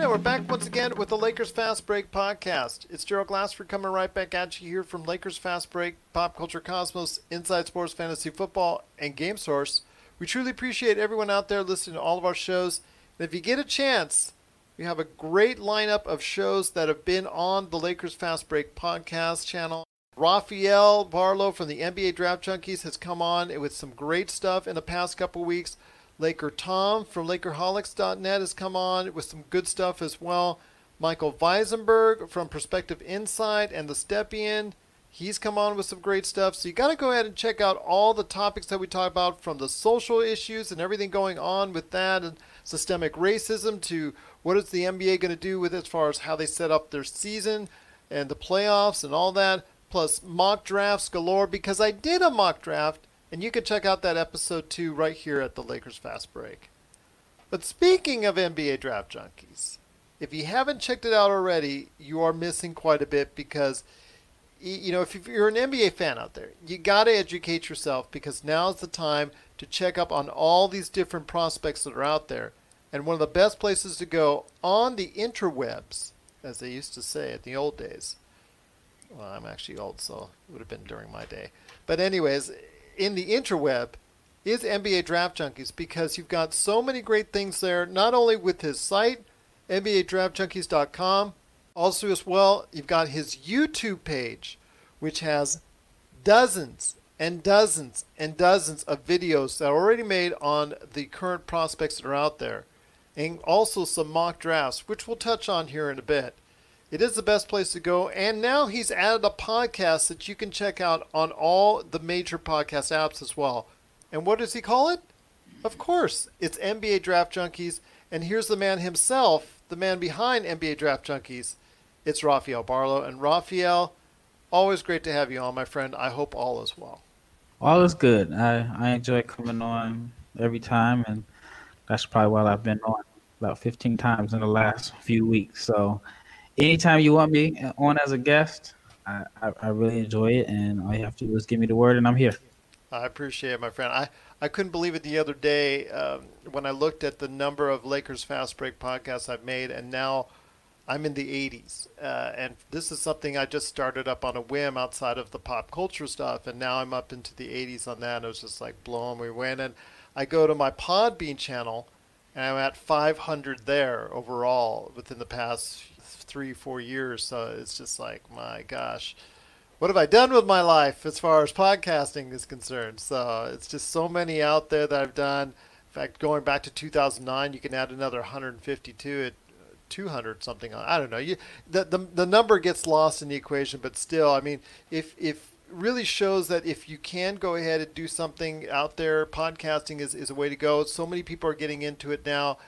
And we're back once again with the Lakers Fast Break podcast. It's Gerald Glassford coming right back at you here from Lakers Fast Break, Pop Culture Cosmos, Inside Sports, Fantasy Football, and Game Source. We truly appreciate everyone out there listening to all of our shows. And if you get a chance, we have a great lineup of shows that have been on the Lakers Fast Break podcast channel. Rafael Barlow from the NBA Draft Junkies has come on with some great stuff in the past couple weeks. Laker Tom from Lakerholics.net has come on with some good stuff as well. Michael Weisenberg from Perspective Insight and The Step-In, he's come on with some great stuff. So you got to go ahead and check out all the topics that we talk about, from the social issues and everything going on with that and systemic racism to what is the NBA going to do with it as far as how they set up their season and the playoffs and all that, plus mock drafts galore, because I did a mock draft. And you can check out that episode, too, right here at the Lakers Fast Break. But speaking of NBA Draft Junkies, if you haven't checked it out already, you are missing quite a bit because, you know, if you're an NBA fan out there, you got to educate yourself, because now's the time to check up on all these different prospects that are out there. And one of the best places to go on the interwebs, as they used to say in the old days. Well, I'm actually old, so it would have been during my day. But anyways, in the interweb is NBA Draft Junkies, because you've got so many great things there, not only with his site, NBADraftJunkies.com, also as well, you've got his YouTube page, which has dozens and dozens and dozens of videos that are already made on the current prospects that are out there, and also some mock drafts, which we'll touch on here in a bit. It is the best place to go, and now he's added a podcast that you can check out on all the major podcast apps as well. And what does he call it? Of course, it's NBA Draft Junkies, and here's the man himself, the man behind NBA Draft Junkies. It's Rafael Barlow. And Rafael, always great to have you on, my friend. I hope all is well. All is good. I enjoy coming on every time, and that's probably why I've been on about 15 times in the last few weeks, so anytime you want me on as a guest, I really enjoy it, and all you have to do is give me the word, and I'm here. I appreciate it, my friend. I couldn't believe it the other day when I looked at the number of Lakers Fast Break podcasts I've made, and now I'm in the 80s. And this is something I just started up on a whim outside of the pop culture stuff, and now I'm up into the 80s on that. And it was just like blowing me away. And I go to my Podbean channel, and I'm at 500 there overall within the past 3-4 years, so it's just like, my gosh, what have I done with my life as far as podcasting is concerned? So it's just so many out there that I've done. In fact, going back to 2009, you can add another 150 to it, 200 something. I don't know, the number gets lost in the equation, but still, I mean, if really shows that if you can go ahead and do something out there, podcasting is a way to go. So many people are getting into it now.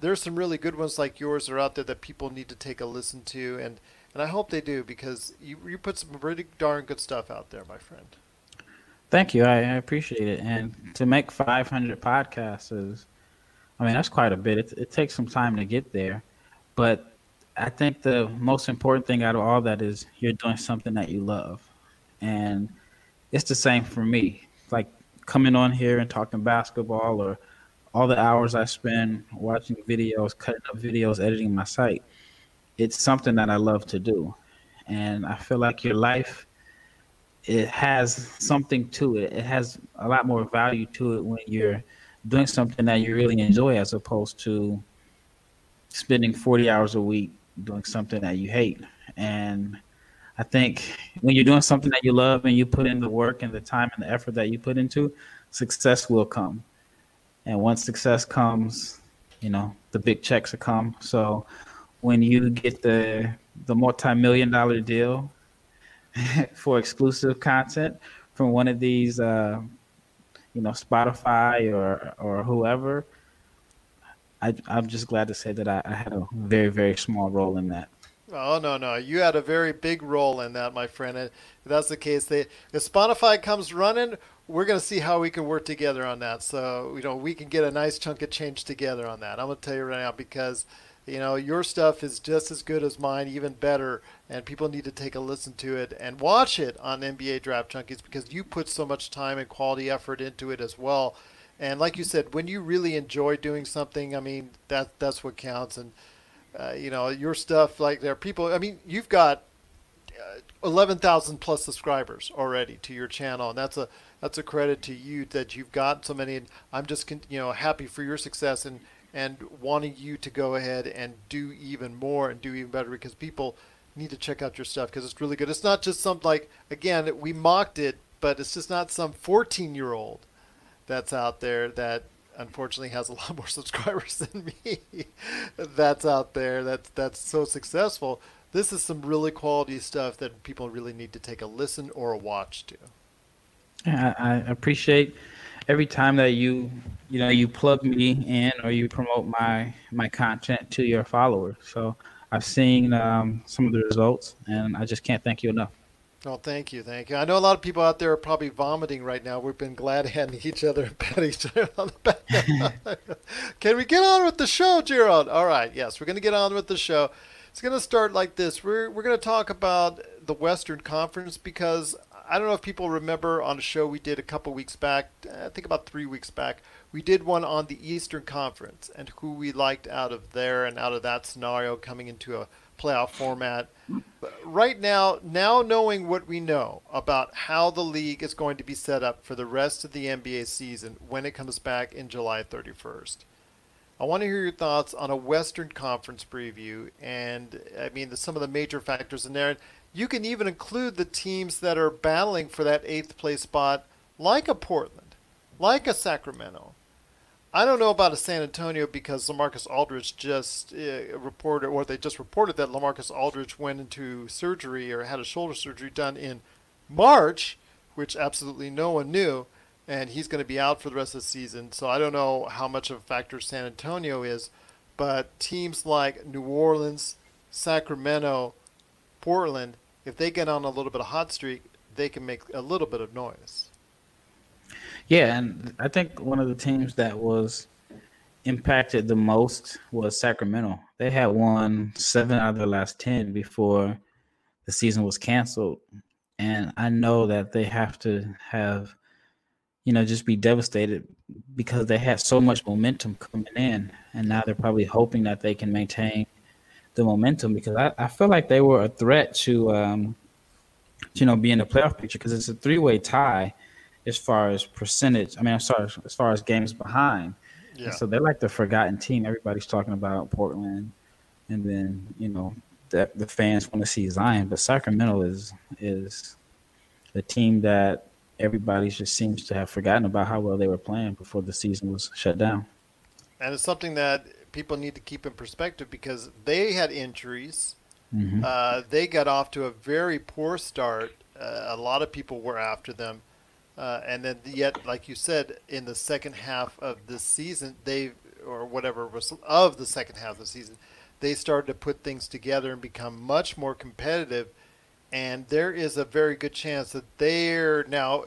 There's some really good ones like yours that are out there that people need to take a listen to, and I hope they do, because you put some pretty darn good stuff out there, my friend. Thank you. I appreciate it. And to make 500 podcasts is, I mean, that's quite a bit. It takes some time to get there, but I think the most important thing out of all that is you're doing something that you love, and it's the same for me. Like coming on here and talking basketball, or all the hours I spend watching videos, cutting up videos, editing my site, it's something that I love to do. And I feel like your life, it has something to it. It has a lot more value to it when you're doing something that you really enjoy, as opposed to spending 40 hours a week doing something that you hate. And I think when you're doing something that you love and you put in the work and the time and the effort that you put into, success will come. And once success comes, you know, the big checks will come. So when you get the multi-million-dollar deal for exclusive content from one of these, you know, Spotify or whoever, I'm just glad to say that I had a very, very small role in that. Oh, no. You had a very big role in that, my friend. And if that's the case, if Spotify comes running, we're going to see how we can work together on that. So, you know, we can get a nice chunk of change together on that. I'm going to tell you right now, because, you know, your stuff is just as good as mine, even better. And people need to take a listen to it and watch it on NBA Draft Junkies, because you put so much time and quality effort into it as well. And like you said, when you really enjoy doing something, I mean, that's what counts. And you know, your stuff, like there are people, I mean, you've got 11,000 plus subscribers already to your channel. And that's a credit to you that you've got so many. And I'm just, you know, happy for your success and wanting you to go ahead and do even more and do even better, because people need to check out your stuff because it's really good. It's not just some, like, again, we mocked it, but it's just not some 14-year-old that's out there that unfortunately has a lot more subscribers than me that's out there that's so successful. This is some really quality stuff that people really need to take a listen or a watch to. Yeah, I appreciate every time that you plug me in or you promote my content to your followers. So I've seen some of the results, and I just can't thank you enough. Oh, thank you. Thank you. I know a lot of people out there are probably vomiting right now. We've been glad handing each other and patting each other on the back. Can we get on with the show, Gerald? All right. Yes, we're going to get on with the show. It's going to start like this. We're going to talk about the Western Conference, because I don't know if people remember on a show we did a couple weeks back, I think about 3 weeks back, we did one on the Eastern Conference and who we liked out of there and out of that scenario coming into a playoff format. Right now knowing what we know about how the league is going to be set up for the rest of the NBA season when it comes back in July 31st, I want to hear your thoughts on a Western Conference preview, and I mean some of the major factors in there. You can even include the teams that are battling for that 8th place spot, like a Portland, like a Sacramento. I don't know about a San Antonio, because LaMarcus Aldridge just reported that LaMarcus Aldridge went into surgery or had a shoulder surgery done in March, which absolutely no one knew, and he's going to be out for the rest of the season. So I don't know how much of a factor San Antonio is, but teams like New Orleans, Sacramento, Portland, if they get on a little bit of hot streak, they can make a little bit of noise. Yeah, and I think one of the teams that was impacted the most was Sacramento. They had won 7 out of the last 10 before the season was canceled. And I know that they have to have, just be devastated, because they had so much momentum coming in. And now they're probably hoping that they can maintain the momentum, because I feel like they were a threat to, be in the playoff picture, because it's a three-way tie as far as percentage. As far as games behind. Yeah. So they're like the forgotten team. Everybody's talking about Portland, and then, that the fans want to see Zion, but Sacramento is the team that everybody just seems to have forgotten about how well they were playing before the season was shut down. And it's something that people need to keep in perspective, because they had injuries. Mm-hmm. They got off to a very poor start. A lot of people were after them. And then yet, like you said, in the second half of the season, they started to put things together and become much more competitive. And there is a very good chance that they're now,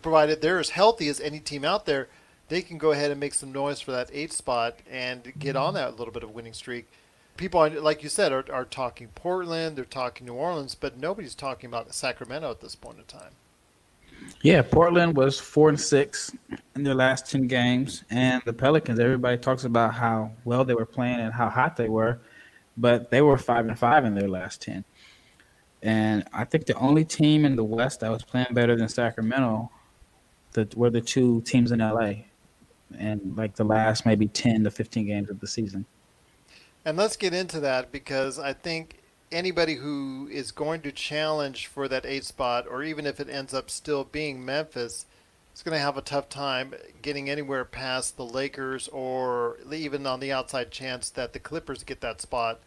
provided they're as healthy as any team out there, they can go ahead and make some noise for that 8th spot and get on that little bit of winning streak. People, like you said, are talking Portland, they're talking New Orleans, but nobody's talking about Sacramento at this point in time. Yeah, Portland was 4-6 in their last 10 games. And the Pelicans, everybody talks about how well they were playing and how hot they were, but they were 5-5 in their last 10. And I think the only team in the West that was playing better than Sacramento were the two teams in L.A. and like the last maybe 10 to 15 games of the season. And let's get into that, because I think anybody who is going to challenge for that 8th spot, or even if it ends up still being Memphis, is going to have a tough time getting anywhere past the Lakers, or even on the outside chance that the Clippers get that spot.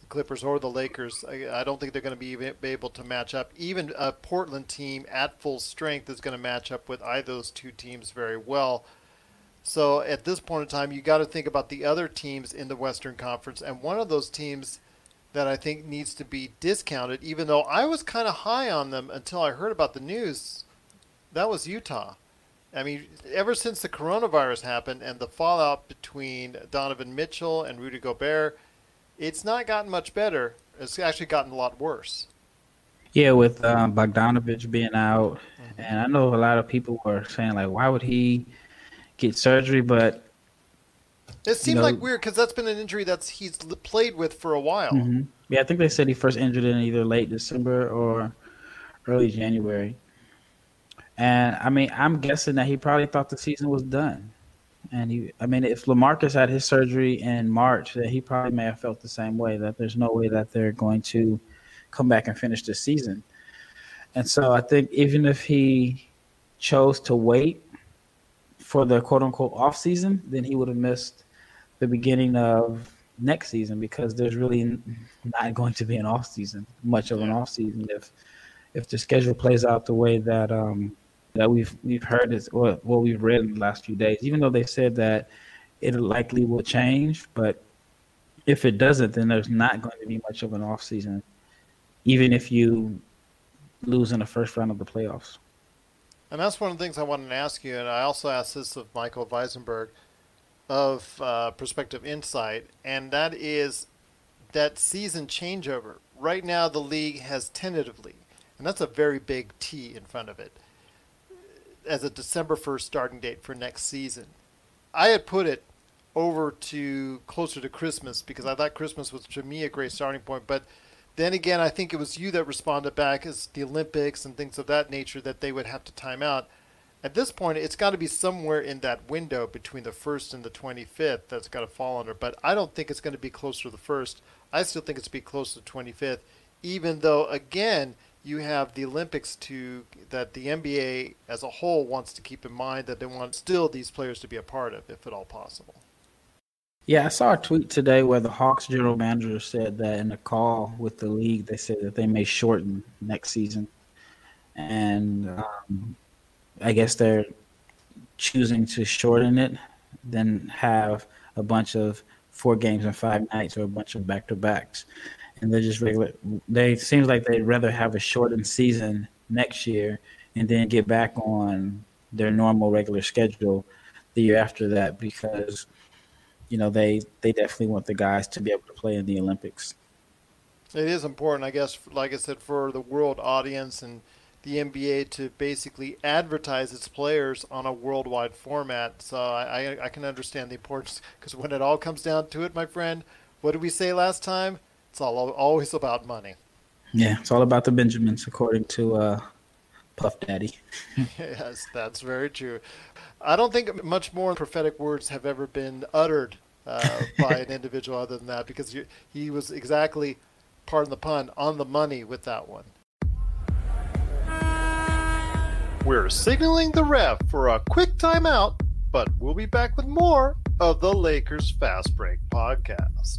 The Clippers or the Lakers, I don't think they're going to be able to match up. Even a Portland team at full strength is going to match up with either of those two teams very well. So at this point in time, you got to think about the other teams in the Western Conference, and one of those teams that I think needs to be discounted, even though I was kind of high on them until I heard about the news, that was Utah. I mean, ever since the coronavirus happened and the fallout between Donovan Mitchell and Rudy Gobert, it's not gotten much better. It's actually gotten a lot worse. Yeah, with Bogdanović being out, mm-hmm. and I know a lot of people were saying, like, why would he get surgery? But It seemed like weird because that's been an injury he's played with for a while. Mm-hmm. Yeah, I think they said he first injured in either late December or early January. And, I mean, I'm guessing that he probably thought the season was done. And, if LaMarcus had his surgery in March, that he probably may have felt the same way, that there's no way that they're going to come back and finish the season. And so I think even if he chose to wait for the quote-unquote offseason, then he would have missed the beginning of next season because there's really not going to be an offseason, much of an offseason if the schedule plays out the way that that we've heard is or what we've read in the last few days, even though they said that it likely will change. But if it doesn't, then there's not going to be much of an offseason, even if you lose in the first round of the playoffs. And that's one of the things I wanted to ask you, and I also asked this of Michael Weisenberg of Perspective Insight, and that is that season changeover. Right now the league has tentatively, and that's a very big T in front of it, as a December 1st starting date for next season. I had put it over to closer to Christmas because I thought Christmas was, to me, a great starting point. But then again, I think it was you that responded back as the Olympics and things of that nature that they would have to time out. At this point, it's got to be somewhere in that window between the 1st and the 25th that's got to fall under. But I don't think it's going to be closer to the 1st. I still think it's going to be closer to the 25th, even though, again, you have the Olympics that the NBA as a whole wants to keep in mind that they want still these players to be a part of, if at all possible. Yeah, I saw a tweet today where the Hawks general manager said that in a call with the league, they said that they may shorten next season. And I guess they're choosing to shorten it than have a bunch of 4 games and 5 nights or a bunch of back-to-backs. And they're just regular. It seems like they'd rather have a shortened season next year and then get back on their normal regular schedule the year after that because, you know, they definitely want the guys to be able to play in the Olympics. It is important, I guess, like I said, for the world audience and the NBA to basically advertise its players on a worldwide format. So I can understand the importance because when it all comes down to it, my friend, what did we say last time? It's always about money. Yeah, it's all about the Benjamins, according to Puff Daddy. Yes, that's very true. I don't think much more prophetic words have ever been uttered by an individual other than that, because he was exactly, pardon the pun, on the money with that one. We're signaling the ref for a quick timeout, but we'll be back with more of the Lakers Fast Break podcast.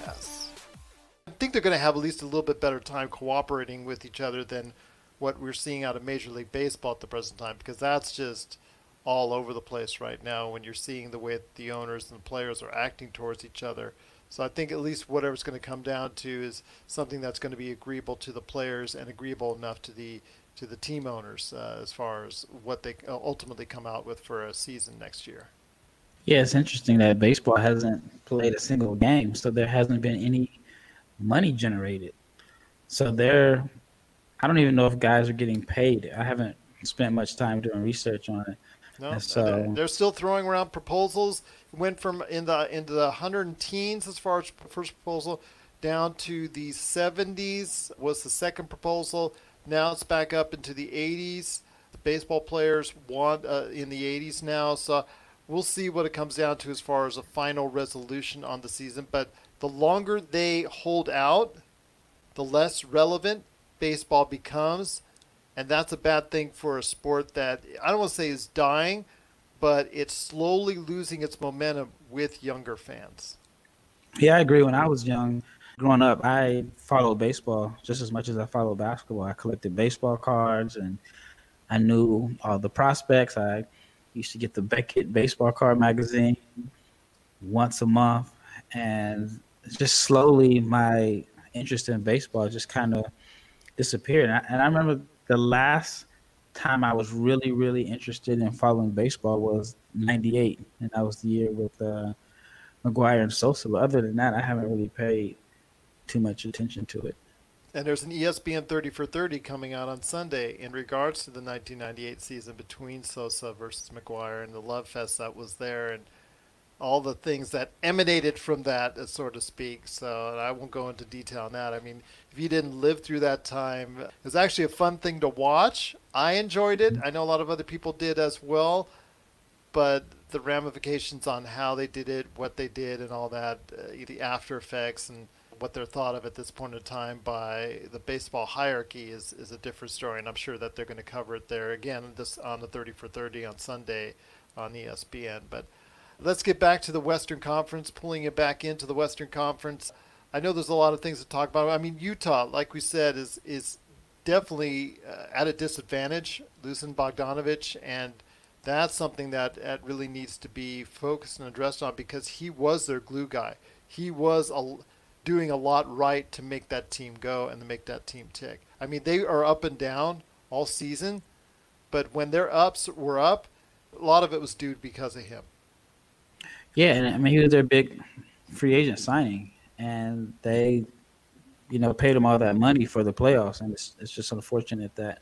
I think they're going to have at least a little bit better time cooperating with each other than what we're seeing out of Major League Baseball at the present time, because that's just all over the place right now when you're seeing the way the owners and the players are acting towards each other. So I think at least whatever's going to come down to is something that's going to be agreeable to the players and agreeable enough to the team owners as far as what they ultimately come out with for a season next year. Yeah, it's interesting that baseball hasn't played a single game, so there hasn't been any money generated. So I don't even know if guys are getting paid. I haven't spent much time doing research on it. No, and so they're still throwing around proposals. It went from into the 110s as far as first proposal down to the 70s was the second proposal. Now it's back up into the 80s. The baseball players want in the 80s now. So we'll see what it comes down to as far as a final resolution on the season. But the longer they hold out, the less relevant baseball becomes. And that's a bad thing for a sport that I don't want to say is dying, but it's slowly losing its momentum with younger fans. Yeah, I agree. When I was young, growing up, I followed baseball just as much as I followed basketball. I collected baseball cards and I knew all the prospects. I used to get the Beckett baseball card magazine. once a month, and just slowly my interest in baseball just kind of disappeared. And I remember the last time I was really, really interested in following baseball was 98, and that was the year with McGuire and Sosa. But other than that, I haven't really paid too much attention to it. And there's an ESPN 30 for 30 coming out on Sunday in regards to the 1998 season between Sosa versus McGuire and the love fest that was there and all the things that emanated from that, so to speak. So I won't go into detail on that. I mean, if you didn't live through that time, it was actually a fun thing to watch. I enjoyed it. I know a lot of other people did as well, but the ramifications on how they did it, what they did and all that, the after effects and what they're thought of at this point in time by the baseball hierarchy is a different story, and I'm sure that they're going to cover it there again this on the 30 for 30 on Sunday on ESPN. But let's get back to the Western Conference, pulling it back into the Western Conference. I know there's a lot of things to talk about. I mean, Utah, like we said, is definitely at a disadvantage, losing Bogdanović, and that's something that really needs to be focused and addressed on because he was their glue guy. He was doing a lot right to make that team go and to make that team tick. I mean, they are up and down all season, but when their ups were up, a lot of it was due because of him. Yeah, and I mean, he was their big free agent signing, and they, paid him all that money for the playoffs, and it's just unfortunate that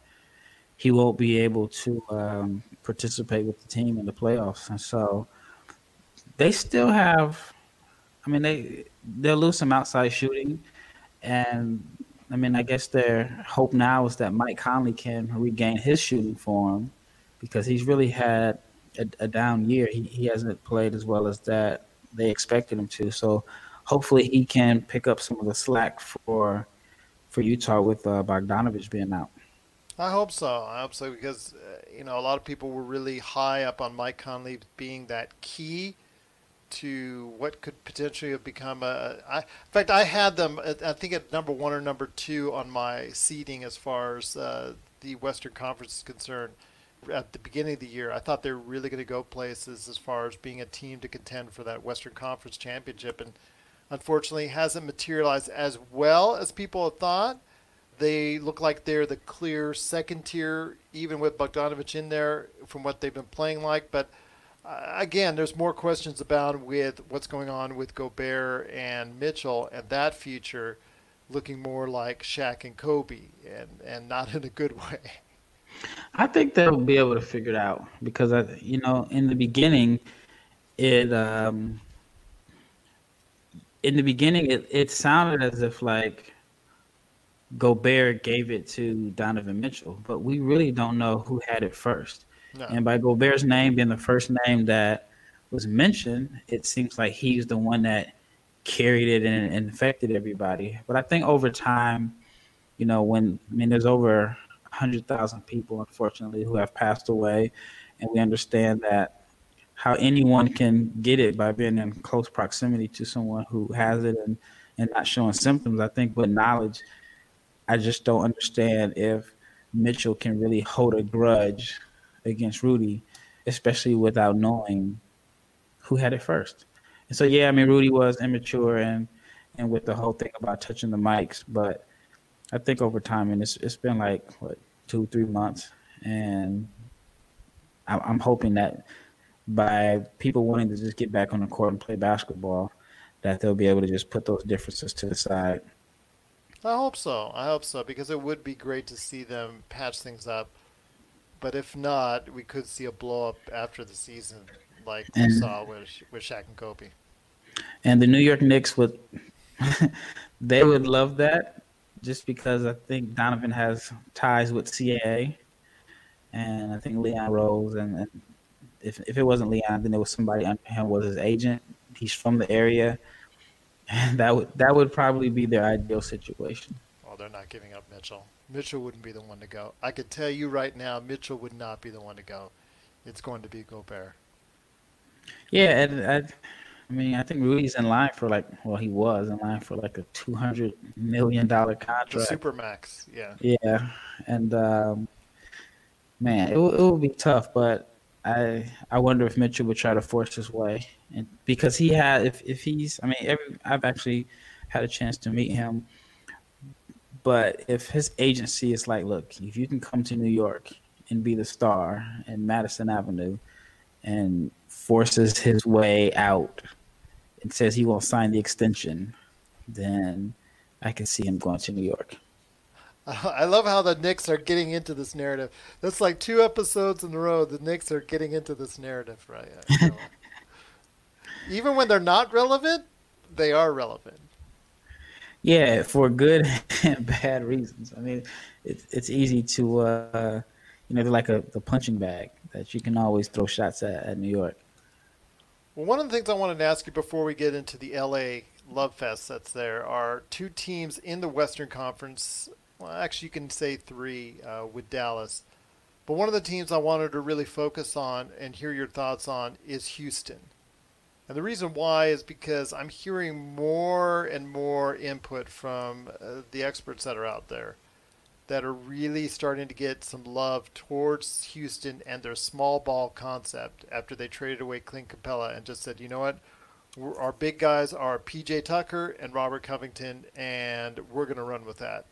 he won't be able to participate with the team in the playoffs. And so they still have... I mean, they'll lose some outside shooting. And, I mean, I guess their hope now is that Mike Conley can regain his shooting form because he's really had a down year. He hasn't played as well as that they expected him to. So hopefully he can pick up some of the slack for Utah with Bogdanović being out. I hope so because, a lot of people were really high up on Mike Conley being that key to what could potentially have become I had them, I think, at number one or number two on my seeding as far as the Western Conference is concerned at the beginning of the year. I thought they were really going to go places as far as being a team to contend for that Western Conference championship, and unfortunately hasn't materialized as well as people have thought. They look like they're the clear second tier, even with Bogdanović in there, from what they've been playing like, but again, there's more questions about with what's going on with Gobert and Mitchell and that future looking more like Shaq and Kobe and not in a good way. I think they'll be able to figure it out because, in the beginning, it sounded as if like Gobert gave it to Donovan Mitchell, but we really don't know who had it first. No. And by Gobert's name being the first name that was mentioned, it seems like he's the one that carried it and infected everybody. But I think over time, there's over 100,000 people, unfortunately, who have passed away. And we understand that how anyone can get it by being in close proximity to someone who has it and not showing symptoms. I think with knowledge, I just don't understand if Mitchell can really hold a grudge against Rudy, especially without knowing who had it first. And so, Rudy was immature and with the whole thing about touching the mics, but I think over time, and it's been like, 2-3 months, and I'm hoping that by people wanting to just get back on the court and play basketball, that they'll be able to just put those differences to the side. I hope so, because it would be great to see them patch things up. But if not, we could see a blow-up after the season like we saw with Shaq and Kobe. And the New York Knicks would love that just because I think Donovan has ties with CAA. And I think Leon Rose, and if it wasn't Leon, then it was somebody under him was his agent. He's from the area. And that would probably be their ideal situation. Well, they're not giving up Mitchell. Mitchell wouldn't be the one to go. I could tell you right now, Mitchell would not be the one to go. It's going to be Gobert. Yeah, and I think Rudy's in line for he was in line for like a $200 million contract. The Supermax, yeah. Yeah, and man, it would be tough, but I wonder if Mitchell would try to force his way, and because he had, if he's, I mean, I've actually had a chance to meet him, but if his agency is like, look, if you can come to New York and be the star in Madison Avenue, and forces his way out, and says he won't sign the extension, then I can see him going to New York. I love how the Knicks are getting into this narrative. That's like two episodes in a row. The Knicks are getting into this narrative, right? Even when they're not relevant, they are relevant. Yeah, for good and bad reasons. I mean, it's easy to, they're like the punching bag that you can always throw shots at New York. Well, one of the things I wanted to ask you before we get into the L.A. love fest that's there are two teams in the Western Conference. Well, actually, you can say three with Dallas. But one of the teams I wanted to really focus on and hear your thoughts on is Houston. And the reason why is because I'm hearing more and more input from the experts that are out there that are really starting to get some love towards Houston and their small ball concept after they traded away Clint Capella and just said, you know what, our big guys are P.J. Tucker and Robert Covington, and we're going to run with that.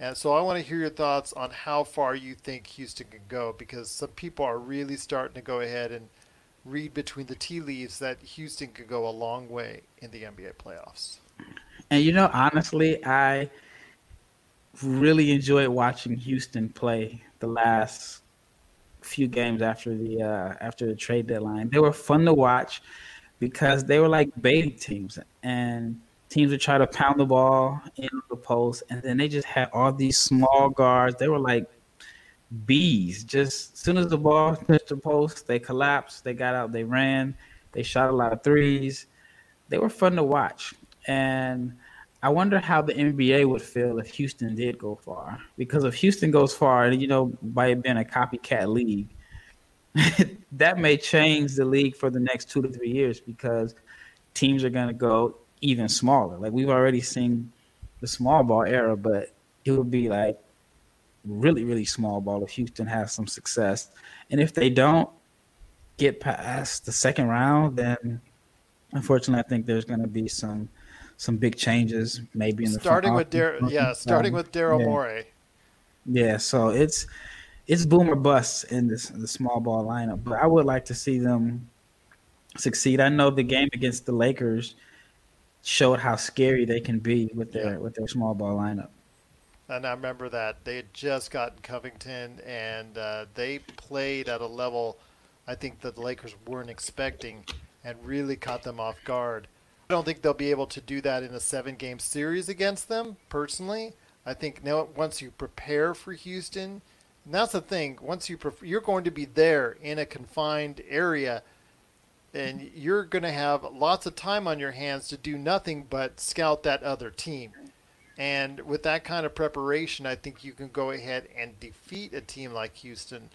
And so I want to hear your thoughts on how far you think Houston can go, because some people are really starting to go ahead and read between the tea leaves that Houston could go a long way in the NBA playoffs. And, you know, honestly, I really enjoyed watching Houston play the last few games after the trade deadline. They were fun to watch because they were like baby teams, and teams would try to pound the ball in the post, and then they just had all these small guards. They were like bees. Just as soon as the ball touched the post, they collapsed, they got out, they ran, they shot a lot of threes. They were fun to watch. And I wonder how the NBA would feel if Houston did go far. Because if Houston goes far, you know, by it being a copycat league, that may change the league for the next 2 to 3 years, because teams are going to go even smaller. Like, we've already seen the small ball era, but it would be like really, really small ball if Houston has some success. And if they don't get past the second round, then unfortunately, I think there's going to be some big changes, maybe in the starting with Daryl Morey. Yeah, so it's boom or bust in the small ball lineup. But I would like to see them succeed. I know the game against the Lakers showed how scary they can be with their small ball lineup. And I remember that they had just gotten Covington, and they played at a level I think that the Lakers weren't expecting, and really caught them off guard. I don't think they'll be able to do that in a 7-game series against them. Personally, I think now once you prepare for Houston, and that's the thing. Once you you're going to be there in a confined area. And you're going to have lots of time on your hands to do nothing but scout that other team. And with that kind of preparation, I think you can go ahead and defeat a team like Houston.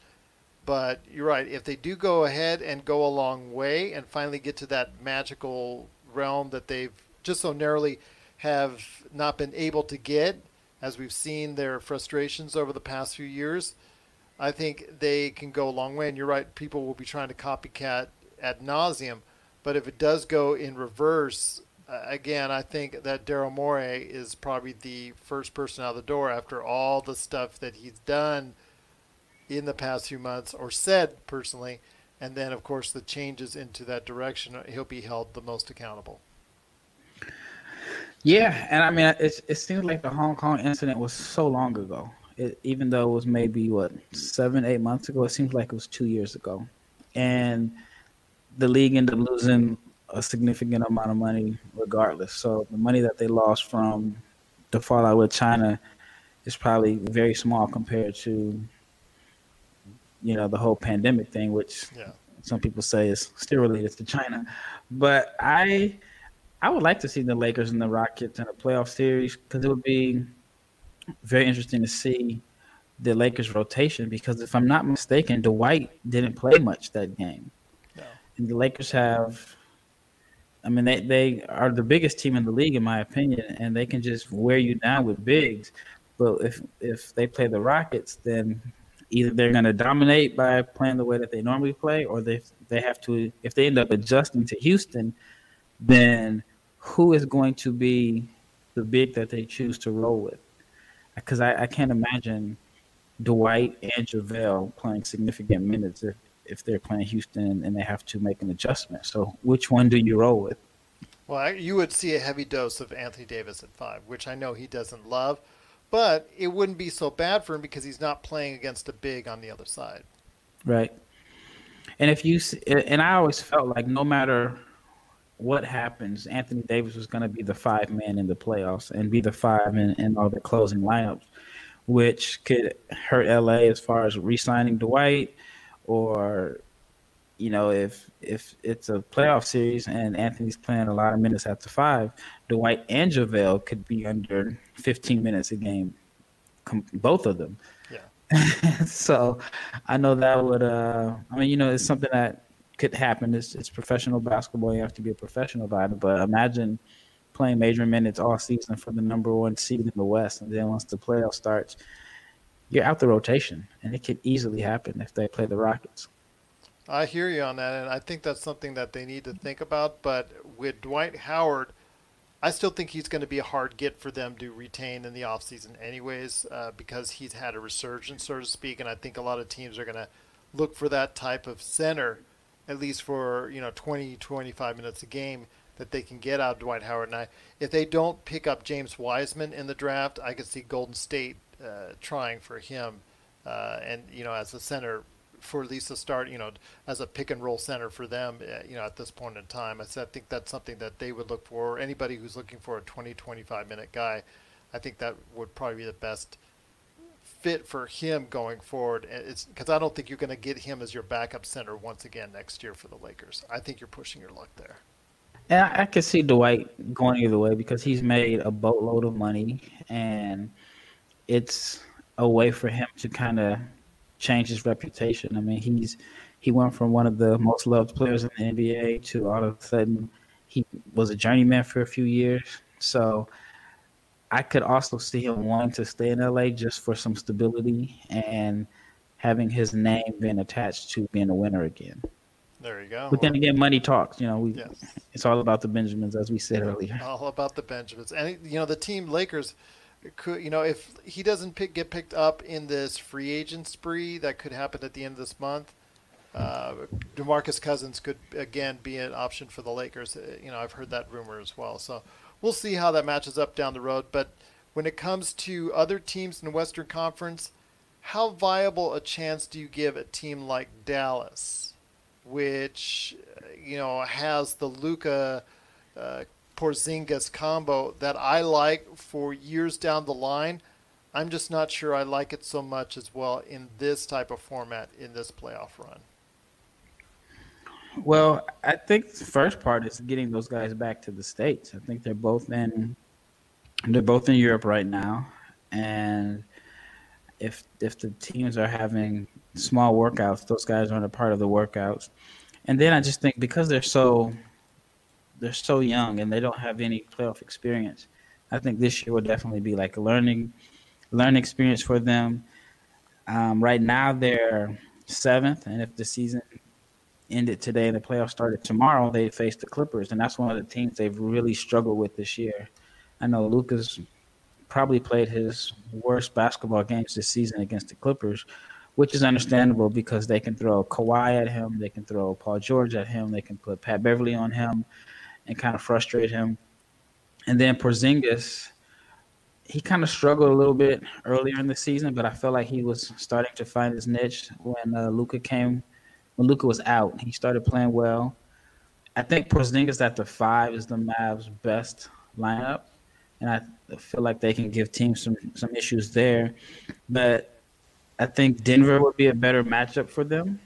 But you're right. If they do go ahead and go a long way and finally get to that magical realm that they've just so narrowly have not been able to get, as we've seen their frustrations over the past few years, I think they can go a long way. And you're right. People will be trying to copycat ad nauseum, but if it does go in reverse, again, I think that Daryl Morey is probably the first person out the door after all the stuff that he's done in the past few months, or said personally, and then of course the changes into that direction, he'll be held the most accountable. Yeah, and I mean, it seems like the Hong Kong incident was so long ago. Even though it was maybe 7-8 months ago, it seems like it was 2 years ago, and the league ended up losing a significant amount of money regardless. So the money that they lost from the fallout with China is probably very small compared to, you know, the whole pandemic thing, which some people say is still related to China. But I would like to see the Lakers and the Rockets in a playoff series, because it would be very interesting to see the Lakers rotation, because if I'm not mistaken, Dwight didn't play much that game. And the Lakers have, I mean, they are the biggest team in the league, in my opinion, and they can just wear you down with bigs. But if they play the Rockets, then either they're going to dominate by playing the way that they normally play, or they have to, if they end up adjusting to Houston, then who is going to be the big that they choose to roll with? Because I can't imagine Dwight and JaVale playing significant minutes if they're playing Houston and they have to make an adjustment. So which one do you roll with? Well, you would see a heavy dose of Anthony Davis at 5, which I know he doesn't love, but it wouldn't be so bad for him because he's not playing against a big on the other side. Right. And I always felt like no matter what happens, Anthony Davis was going to be the 5 man in the playoffs and be the 5 in all the closing lineups, which could hurt LA as far as re-signing Dwight, or, you know, if it's a playoff series and Anthony's playing a lot of minutes after 5, Dwight and JaVale could be under 15 minutes a game, both of them. Yeah. So I know that would, it's something that could happen. It's professional basketball. You have to be a professional about it. But imagine playing major minutes all season for the number 1 seed in the West. And then once the playoff starts, you're out the rotation. And it could easily happen if they play the Rockets. I hear you on that, and I think that's something that they need to think about. But with Dwight Howard, I still think he's going to be a hard get for them to retain in the offseason anyways, because he's had a resurgence, so to speak, and I think a lot of teams are going to look for that type of center, at least for 20, 25 minutes a game that they can get out of Dwight Howard. And if they don't pick up James Wiseman in the draft, I could see Golden State trying for him as a center, for at least a start, as a pick and roll center for them, at this point in time. I think that's something that they would look for. Anybody who's looking for a 20, 25 minute guy, I think that would probably be the best fit for him going forward. It's because I don't think you're going to get him as your backup center once again next year for the Lakers. I think you're pushing your luck there. And I can see Dwight going either way because he's made a boatload of money, and it's a way for him to kind of change his reputation. I mean, he went from one of the most loved players in the NBA to all of a sudden he was a journeyman for a few years. So I could also see him wanting to stay in LA just for some stability and having his name being attached to being a winner again. There you go. But then again, money talks. Yes. It's all about the Benjamins, as we said earlier. All about the Benjamins. And, the team Lakers – could, if he doesn't get picked up in this free agent spree that could happen at the end of this month, DeMarcus Cousins could again be an option for the Lakers. I've heard that rumor as well. So we'll see how that matches up down the road. But when it comes to other teams in the Western Conference, how viable a chance do you give a team like Dallas, which, has the Luka Porzingis combo that I like for years down the line? I'm just not sure I like it so much as well in this type of format in this playoff run. Well, I think the first part is getting those guys back to the States. I think they're both in Europe right now, and if the teams are having small workouts, those guys aren't a part of the workouts. And then I just think because they're so young and they don't have any playoff experience, I think this year will definitely be like a learning experience for them. Right now they're 7th, and if the season ended today and the playoffs started tomorrow, they face the Clippers, and that's one of the teams they've really struggled with this year. I know Luka's probably played his worst basketball games this season against the Clippers, which is understandable because they can throw Kawhi at him, they can throw Paul George at him, they can put Pat Beverly on him and kind of frustrate him. And then Porzingis, he kind of struggled a little bit earlier in the season, but I felt like he was starting to find his niche when Luka was out. He started playing well. I think Porzingis at the 5 is the Mavs' best lineup, and I feel like they can give teams some issues there. But I think Denver would be a better matchup for them.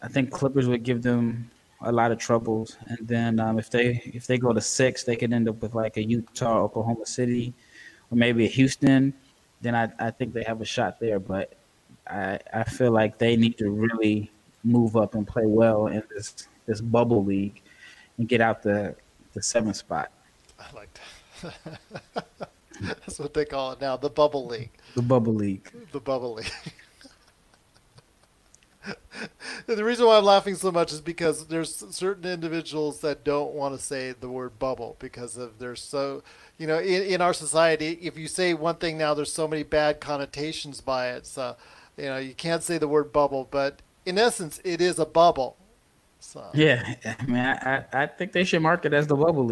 I think Clippers would give them a lot of troubles, and then if they go to 6, they could end up with like a Utah, Oklahoma City, or maybe a Houston. Then I think they have a shot there, but I feel like they need to really move up and play well in this bubble league and get out the 7th spot. I like that. That's what they call it now, the bubble league. The bubble league. The reason why I'm laughing so much is because there's certain individuals that don't want to say the word bubble because of they're so, you know, in our society, if you say one thing now, there's so many bad connotations by it. So, you know, you can't say the word bubble, but in essence, it is a bubble. So. Yeah, I mean, I think they should market as the Bubble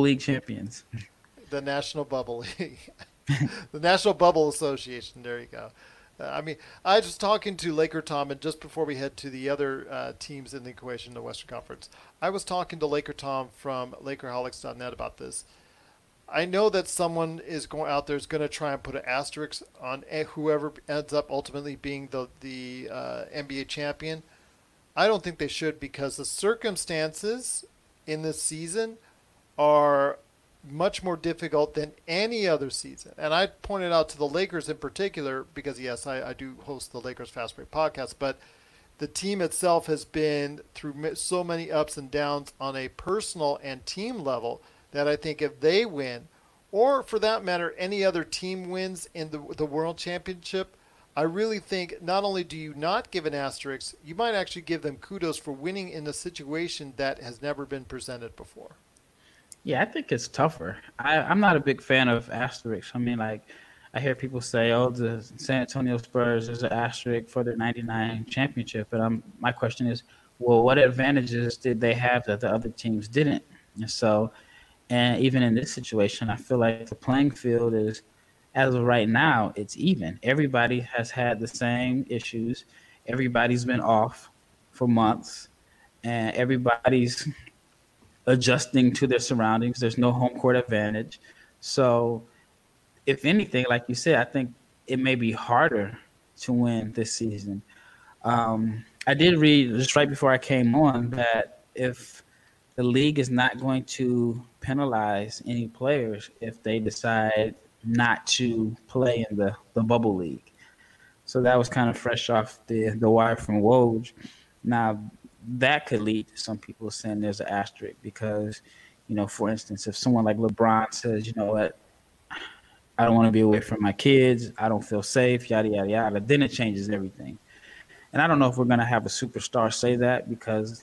League champions. The National Bubble League. The National Bubble Association. There you go. I mean, I was just talking to Laker Tom, and just before we head to the other teams in the equation, the Western Conference, I was talking to Laker Tom from Lakerholics.net about this. I know that someone is going out there is going to try and put an asterisk on whoever ends up ultimately being the NBA champion. I don't think they should, because the circumstances in this season are much more difficult than any other season. And I pointed out to the Lakers in particular, because yes, I do host the Lakers Fast Break podcast, but the team itself has been through so many ups and downs on a personal and team level that I think if they win, or for that matter, any other team wins in the World Championship, I really think not only do you not give an asterisk, you might actually give them kudos for winning in a situation that has never been presented before. Yeah, I think it's tougher. I'm not a big fan of asterisks. I mean, like, I hear people say, oh, the San Antonio Spurs is an asterisk for their 99 championship. But my question is, well, what advantages did they have that the other teams didn't? And so, and even in this situation, I feel like the playing field is, as of right now, it's even. Everybody has had the same issues. Everybody's been off for months. And everybody's adjusting to their surroundings. There's no home court advantage. So if anything, like you said, I think it may be harder to win this season. I did read just right before I came on that if the league is not going to penalize any players if they decide not to play in the bubble league. So that was kind of fresh off the wire from Woj. Now, that could lead to some people saying there's an asterisk because, you know, for instance, if someone like LeBron says, you know what, I don't want to be away from my kids, I don't feel safe, yada, yada, yada, then it changes everything. And I don't know if we're going to have a superstar say that because,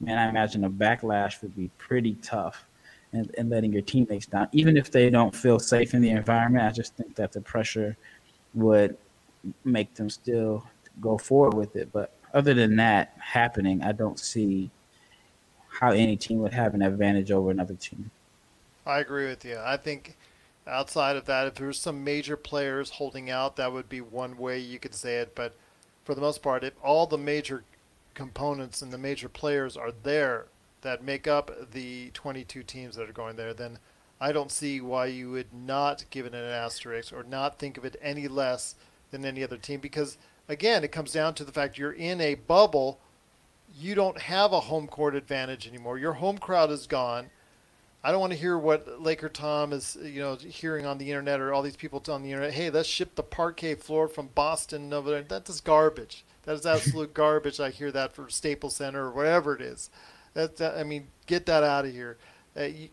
man, I imagine a backlash would be pretty tough and letting your teammates down. Even if they don't feel safe in the environment, I just think that the pressure would make them still go forward with it. But other than that happening, I don't see how any team would have an advantage over another team. I agree with you. I think outside of that, if there were some major players holding out, that would be one way you could say it. But for the most part, if all the major components and the major players are there that make up the 22 teams that are going there, then I don't see why you would not give it an asterisk or not think of it any less than any other team because – again, it comes down to the fact you're in a bubble. You don't have a home court advantage anymore. Your home crowd is gone. I don't want to hear what Laker Tom is, you know, hearing on the internet or all these people on the internet. Hey, let's ship the parquet floor from Boston over there. That is garbage. That is absolute garbage. I hear that from Staples Center or whatever it is. I mean, get that out of here.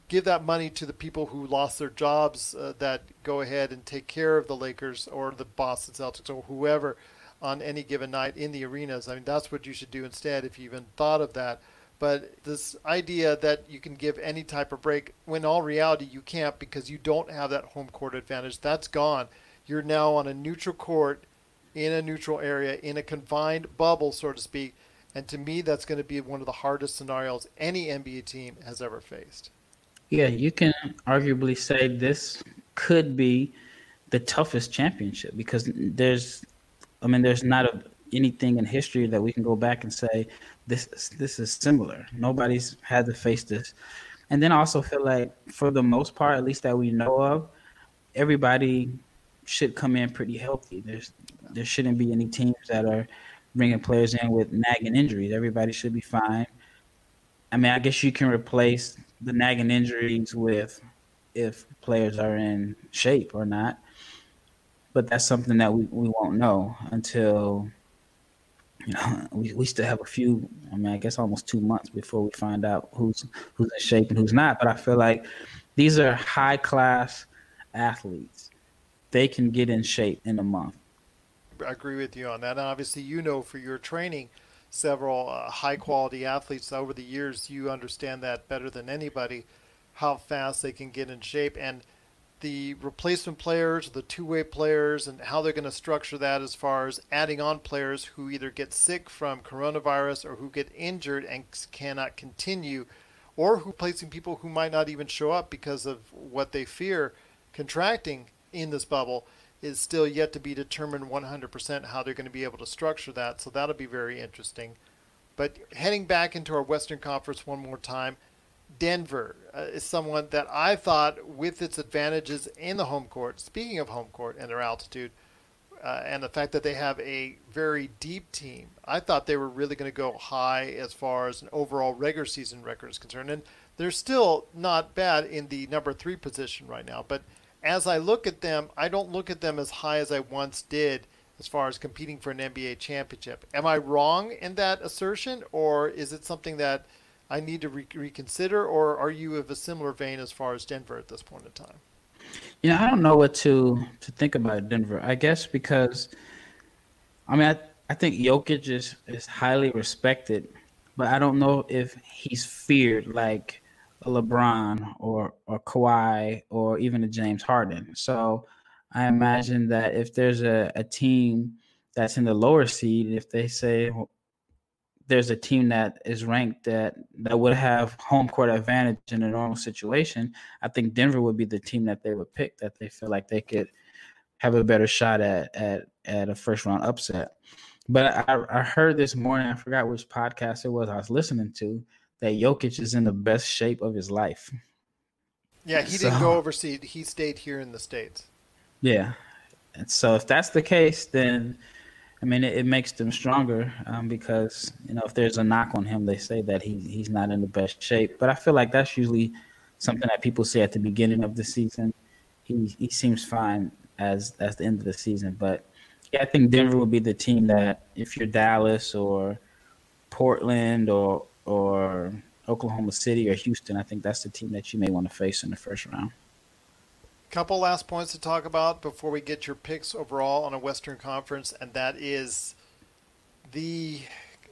Give that money to the people who lost their jobs that go ahead and take care of the Lakers or the Boston Celtics or whoever on any given night in the arenas. I mean, that's what you should do instead if you even thought of that. But this idea that you can give any type of break, when in all reality you can't because you don't have that home court advantage. That's gone. You're now on a neutral court in a neutral area in a confined bubble, so to speak. And to me, that's going to be one of the hardest scenarios any NBA team has ever faced. Yeah, you can arguably say this could be the toughest championship because there's not anything in history that we can go back and say, this is similar. Nobody's had to face this. And then I also feel like, for the most part, at least that we know of, everybody should come in pretty healthy. There shouldn't be any teams that are bringing players in with nagging injuries. Everybody should be fine. I mean, I guess you can replace the nagging injuries with if players are in shape or not. But that's something that we won't know until, you know, we still have a few, I mean, I guess almost 2 months before we find out who's in shape and who's not. But I feel like these are high-class athletes. They can get in shape in a month. I agree with you on that. And obviously, you know, for your training, several high-quality athletes over the years. You understand that better than anybody, how fast they can get in shape, and the replacement players, the two-way players, and how they're going to structure that as far as adding on players who either get sick from coronavirus or who get injured and cannot continue, or who placing people who might not even show up because of what they fear contracting in this bubble, is still yet to be determined 100% how they're going to be able to structure that. So that'll be very interesting. But heading back into our Western Conference one more time, Denver is someone that I thought, with its advantages in the home court, speaking of home court and their altitude, and the fact that they have a very deep team, I thought they were really going to go high as far as an overall regular season record is concerned. And they're still not bad in the number 3 position right now. But as I look at them, I don't look at them as high as I once did as far as competing for an NBA championship. Am I wrong in that assertion, or is it something that I need to reconsider, or are you of a similar vein as far as Denver at this point in time? You know, I don't know what to think about Denver, I guess, because, I mean, I think Jokic is highly respected, but I don't know if he's feared like a LeBron or Kawhi or even a James Harden. So I imagine that if there's a team that's in the lower seed, if they say, well, there's a team that is ranked that would have home court advantage in a normal situation, I think Denver would be the team that they would pick, that they feel like they could have a better shot at a first-round upset. But I heard this morning, I forgot which podcast it was I was listening to, that Jokic is in the best shape of his life. Yeah, he didn't go overseas. He stayed here in the States. Yeah. And so if that's the case, then – I mean, it makes them stronger because, you know, if there's a knock on him, they say that he's not in the best shape. But I feel like that's usually something that people say at the beginning of the season. He seems fine as the end of the season. But, yeah, I think Denver would be the team that if you're Dallas or Portland or Oklahoma City or Houston, I think that's the team that you may want to face in the first round. Couple last points to talk about before we get your picks overall on a Western Conference, and that is the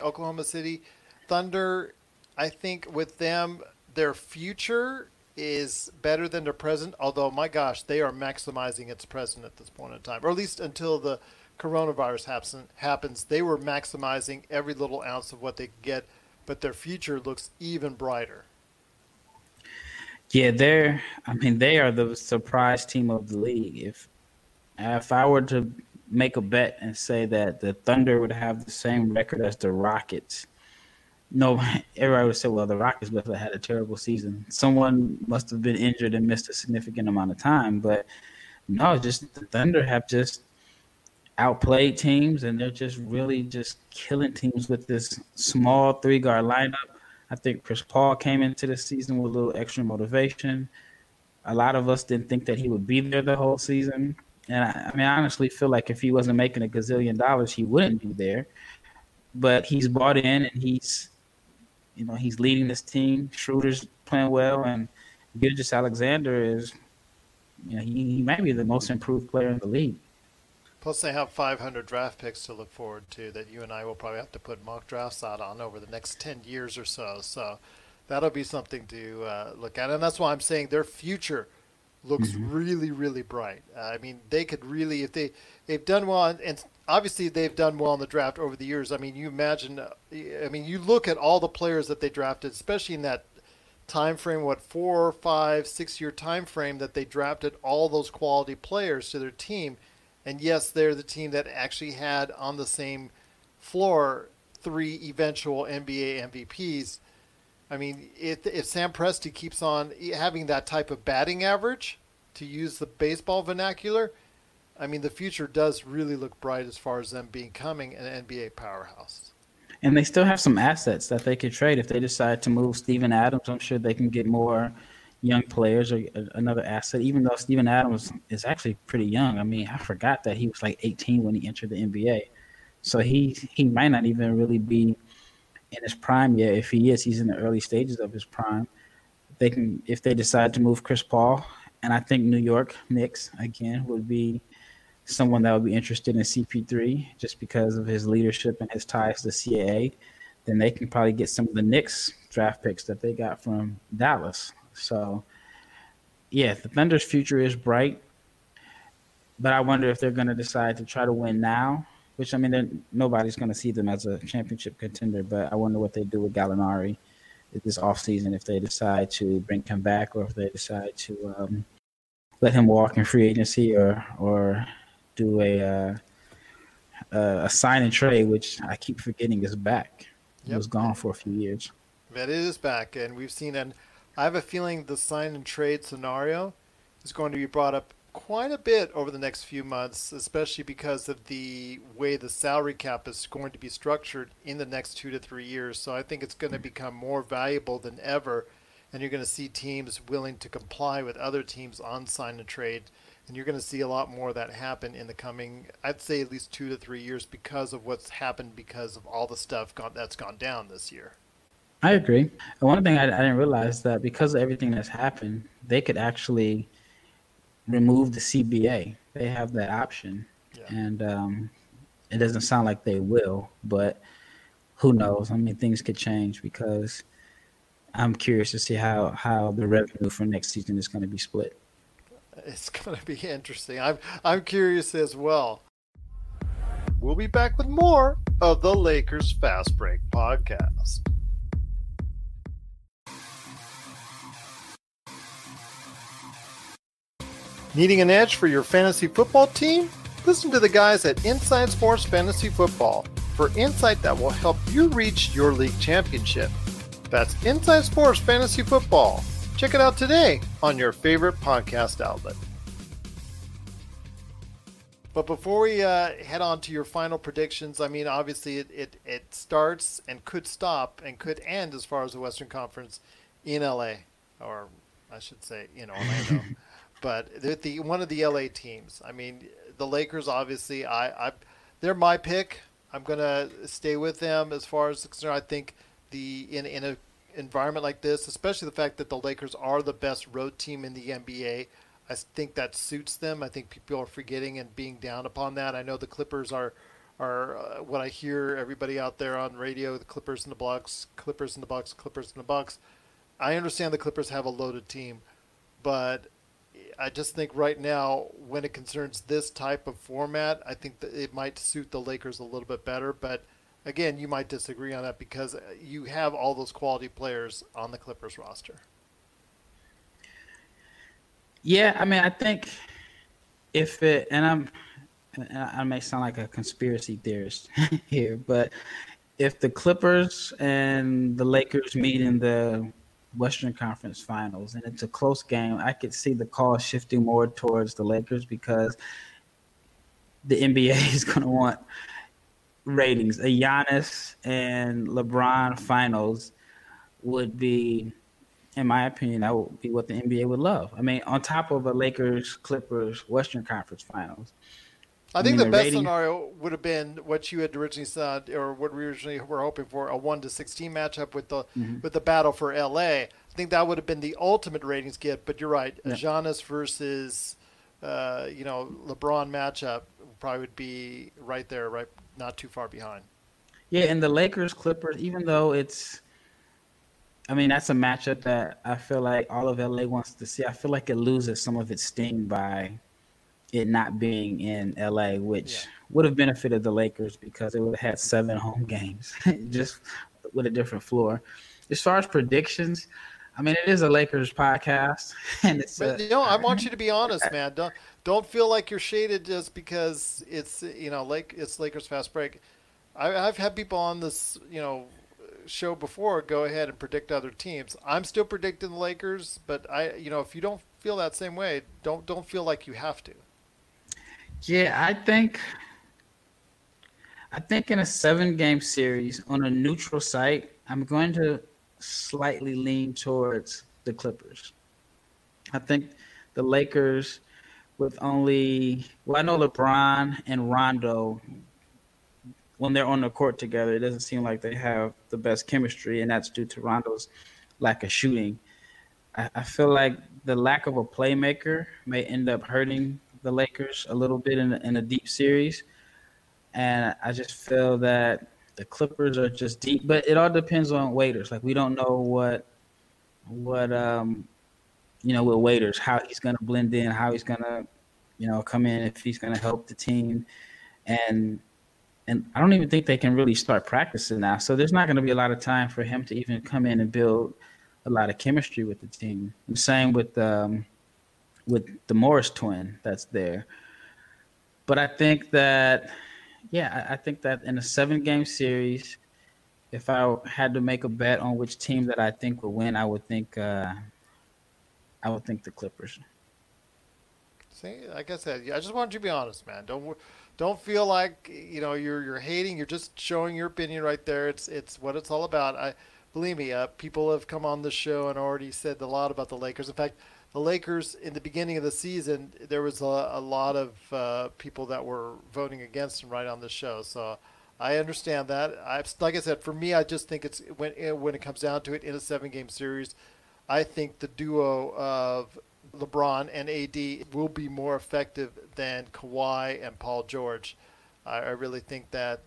Oklahoma City Thunder. I think with them, their future is better than their present, although, my gosh, they are maximizing its present at this point in time, or at least until the coronavirus happens. They were maximizing every little ounce of what they could get, but their future looks even brighter. Yeah, they are the surprise team of the league. If I were to make a bet and say that the Thunder would have the same record as the Rockets, everybody would say, well, the Rockets must have had a terrible season. Someone must have been injured and missed a significant amount of time. But no, just the Thunder have just outplayed teams, and they're just really just killing teams with this small 3-guard lineup. I think Chris Paul came into the season with a little extra motivation. A lot of us didn't think that he would be there the whole season. And I honestly feel like if he wasn't making a gazillion dollars, he wouldn't be there. But he's bought in, and he's leading this team. Schroeder's playing well, and Gilgeous Alexander is, he might be the most improved player in the league. Plus, they have 500 draft picks to look forward to that you and I will probably have to put mock drafts out on over the next 10 years or so. So that'll be something to look at. And that's why I'm saying their future looks really, really bright. I mean, they could really, if they've done well, and obviously they've done well in the draft over the years. I mean, you look at all the players that they drafted, especially in that time frame, 4, 5, 6 year time frame that they drafted all those quality players to their team. And yes, they're the team that actually had on the same floor 3 eventual NBA MVPs. I mean, if Sam Presti keeps on having that type of batting average, to use the baseball vernacular, I mean, the future does really look bright as far as them becoming an NBA powerhouse. And they still have some assets that they could trade. If they decide to move Steven Adams, I'm sure they can get more young players or another asset, even though Steven Adams is actually pretty young. I mean, I forgot that he was like 18 when he entered the NBA. So he might not even really be in his prime yet. If he is, he's in the early stages of his prime. They can, if they decide to move Chris Paul, and I think New York Knicks, again, would be someone that would be interested in CP3 just because of his leadership and his ties to CAA, then they can probably get some of the Knicks draft picks that they got from Dallas. So, yeah, the Thunder's future is bright, but I wonder if they're going to decide to try to win now, which, I mean, nobody's going to see them as a championship contender, but I wonder what they do with Gallinari this offseason, if they decide to bring him back or if they decide to let him walk in free agency or do a sign and trade, which I keep forgetting is back. Yep. It was gone for a few years. That is back, and we've seen, and I have a feeling the sign and trade scenario is going to be brought up quite a bit over the next few months, especially because of the way the salary cap is going to be structured in the next 2 to 3 years. So I think it's going to become more valuable than ever, and you're going to see teams willing to comply with other teams on sign and trade, and you're going to see a lot more of that happen in the coming, I'd say, at least 2 to 3 years because of what's happened, because of all the stuff that's gone down this year. I agree. And one thing I didn't realize that because of everything that's happened, they could actually remove the CBA. They have that option. Yeah. And it doesn't sound like they will, but who knows? I mean, things could change because I'm curious to see how the revenue for next season is going to be split. It's going to be interesting. I'm curious as well. We'll be back with more of the Lakers Fast Break podcast. Needing an edge for your fantasy football team? Listen to the guys at Inside Sports Fantasy Football for insight that will help you reach your league championship. That's Inside Sports Fantasy Football. Check it out today on your favorite podcast outlet. But before we head on to your final predictions, I mean, obviously it starts and could stop and could end as far as the Western Conference in LA, or I should say in Orlando. But one of the LA teams. I mean, the Lakers, obviously, they're my pick. I'm going to stay with them as far as concerned. I think in an environment like this, especially the fact that the Lakers are the best road team in the NBA, I think that suits them. I think people are forgetting and being down upon that. I know the Clippers are what I hear everybody out there on radio, the Clippers in the Bucks, Clippers in the Bucks, Clippers in the Bucks. I understand the Clippers have a loaded team, but I just think right now, when it concerns this type of format, I think that it might suit the Lakers a little bit better. But again, you might disagree on that because you have all those quality players on the Clippers roster. Yeah, I mean, I think if it, and I may sound like a conspiracy theorist here, but if the Clippers and the Lakers meet in the Western Conference Finals, and it's a close game, I could see the call shifting more towards the Lakers because the NBA is going to want ratings. A Giannis and LeBron Finals would be, in my opinion, that would be what the NBA would love. I mean, on top of a Lakers-Clippers Western Conference Finals. I think the best scenario would have been what you had originally said, or what we originally were hoping for, a 1-16 matchup with the battle for LA. I think that would have been the ultimate ratings get, but you're right. Yeah. Giannis versus LeBron matchup probably would be right there, right, not too far behind. Yeah, and the Lakers Clippers, even though that's a matchup that I feel like all of LA wants to see. I feel like it loses some of its sting by it not being in LA, which would have benefited the Lakers because it would have had 7 home games just with a different floor. As far as predictions, I mean, it is a Lakers podcast, and it's. But, I want you to be honest, man. Don't feel like you're shaded just because it's it's Lakers Fast Break. I've had people on this show before go ahead and predict other teams. I'm still predicting the Lakers, but I if you don't feel that same way, don't feel like you have to. Yeah, I think in a 7-game series on a neutral site, I'm going to slightly lean towards the Clippers. I think the Lakers with I know LeBron and Rondo, when they're on the court together, it doesn't seem like they have the best chemistry, and that's due to Rondo's lack of shooting. I feel like the lack of a playmaker may end up hurting the Lakers a little bit in a deep series. And I just feel that the Clippers are just deep. But it all depends on Waiters. Like, we don't know with Waiters, how he's going to blend in, how he's going to, come in, if he's going to help the team. And I don't even think they can really start practicing now. So there's not going to be a lot of time for him to even come in and build a lot of chemistry with the team. The same with the Morris twin that's there. But I think that, in a 7-game series, if I had to make a bet on which team that I think would win, I would think the Clippers. See, like I said, I just wanted you to be honest, man. Don't feel like you're hating. You're just showing your opinion right there. It's what it's all about. Believe me, people have come on this show and already said a lot about the Lakers. In fact, the Lakers in the beginning of the season, there was a lot of people that were voting against them right on this show. So I understand that. Like I said, for me, I just think it's when it comes down to it in a 7-game series, I think the duo of LeBron and AD will be more effective than Kawhi and Paul George. I really think that's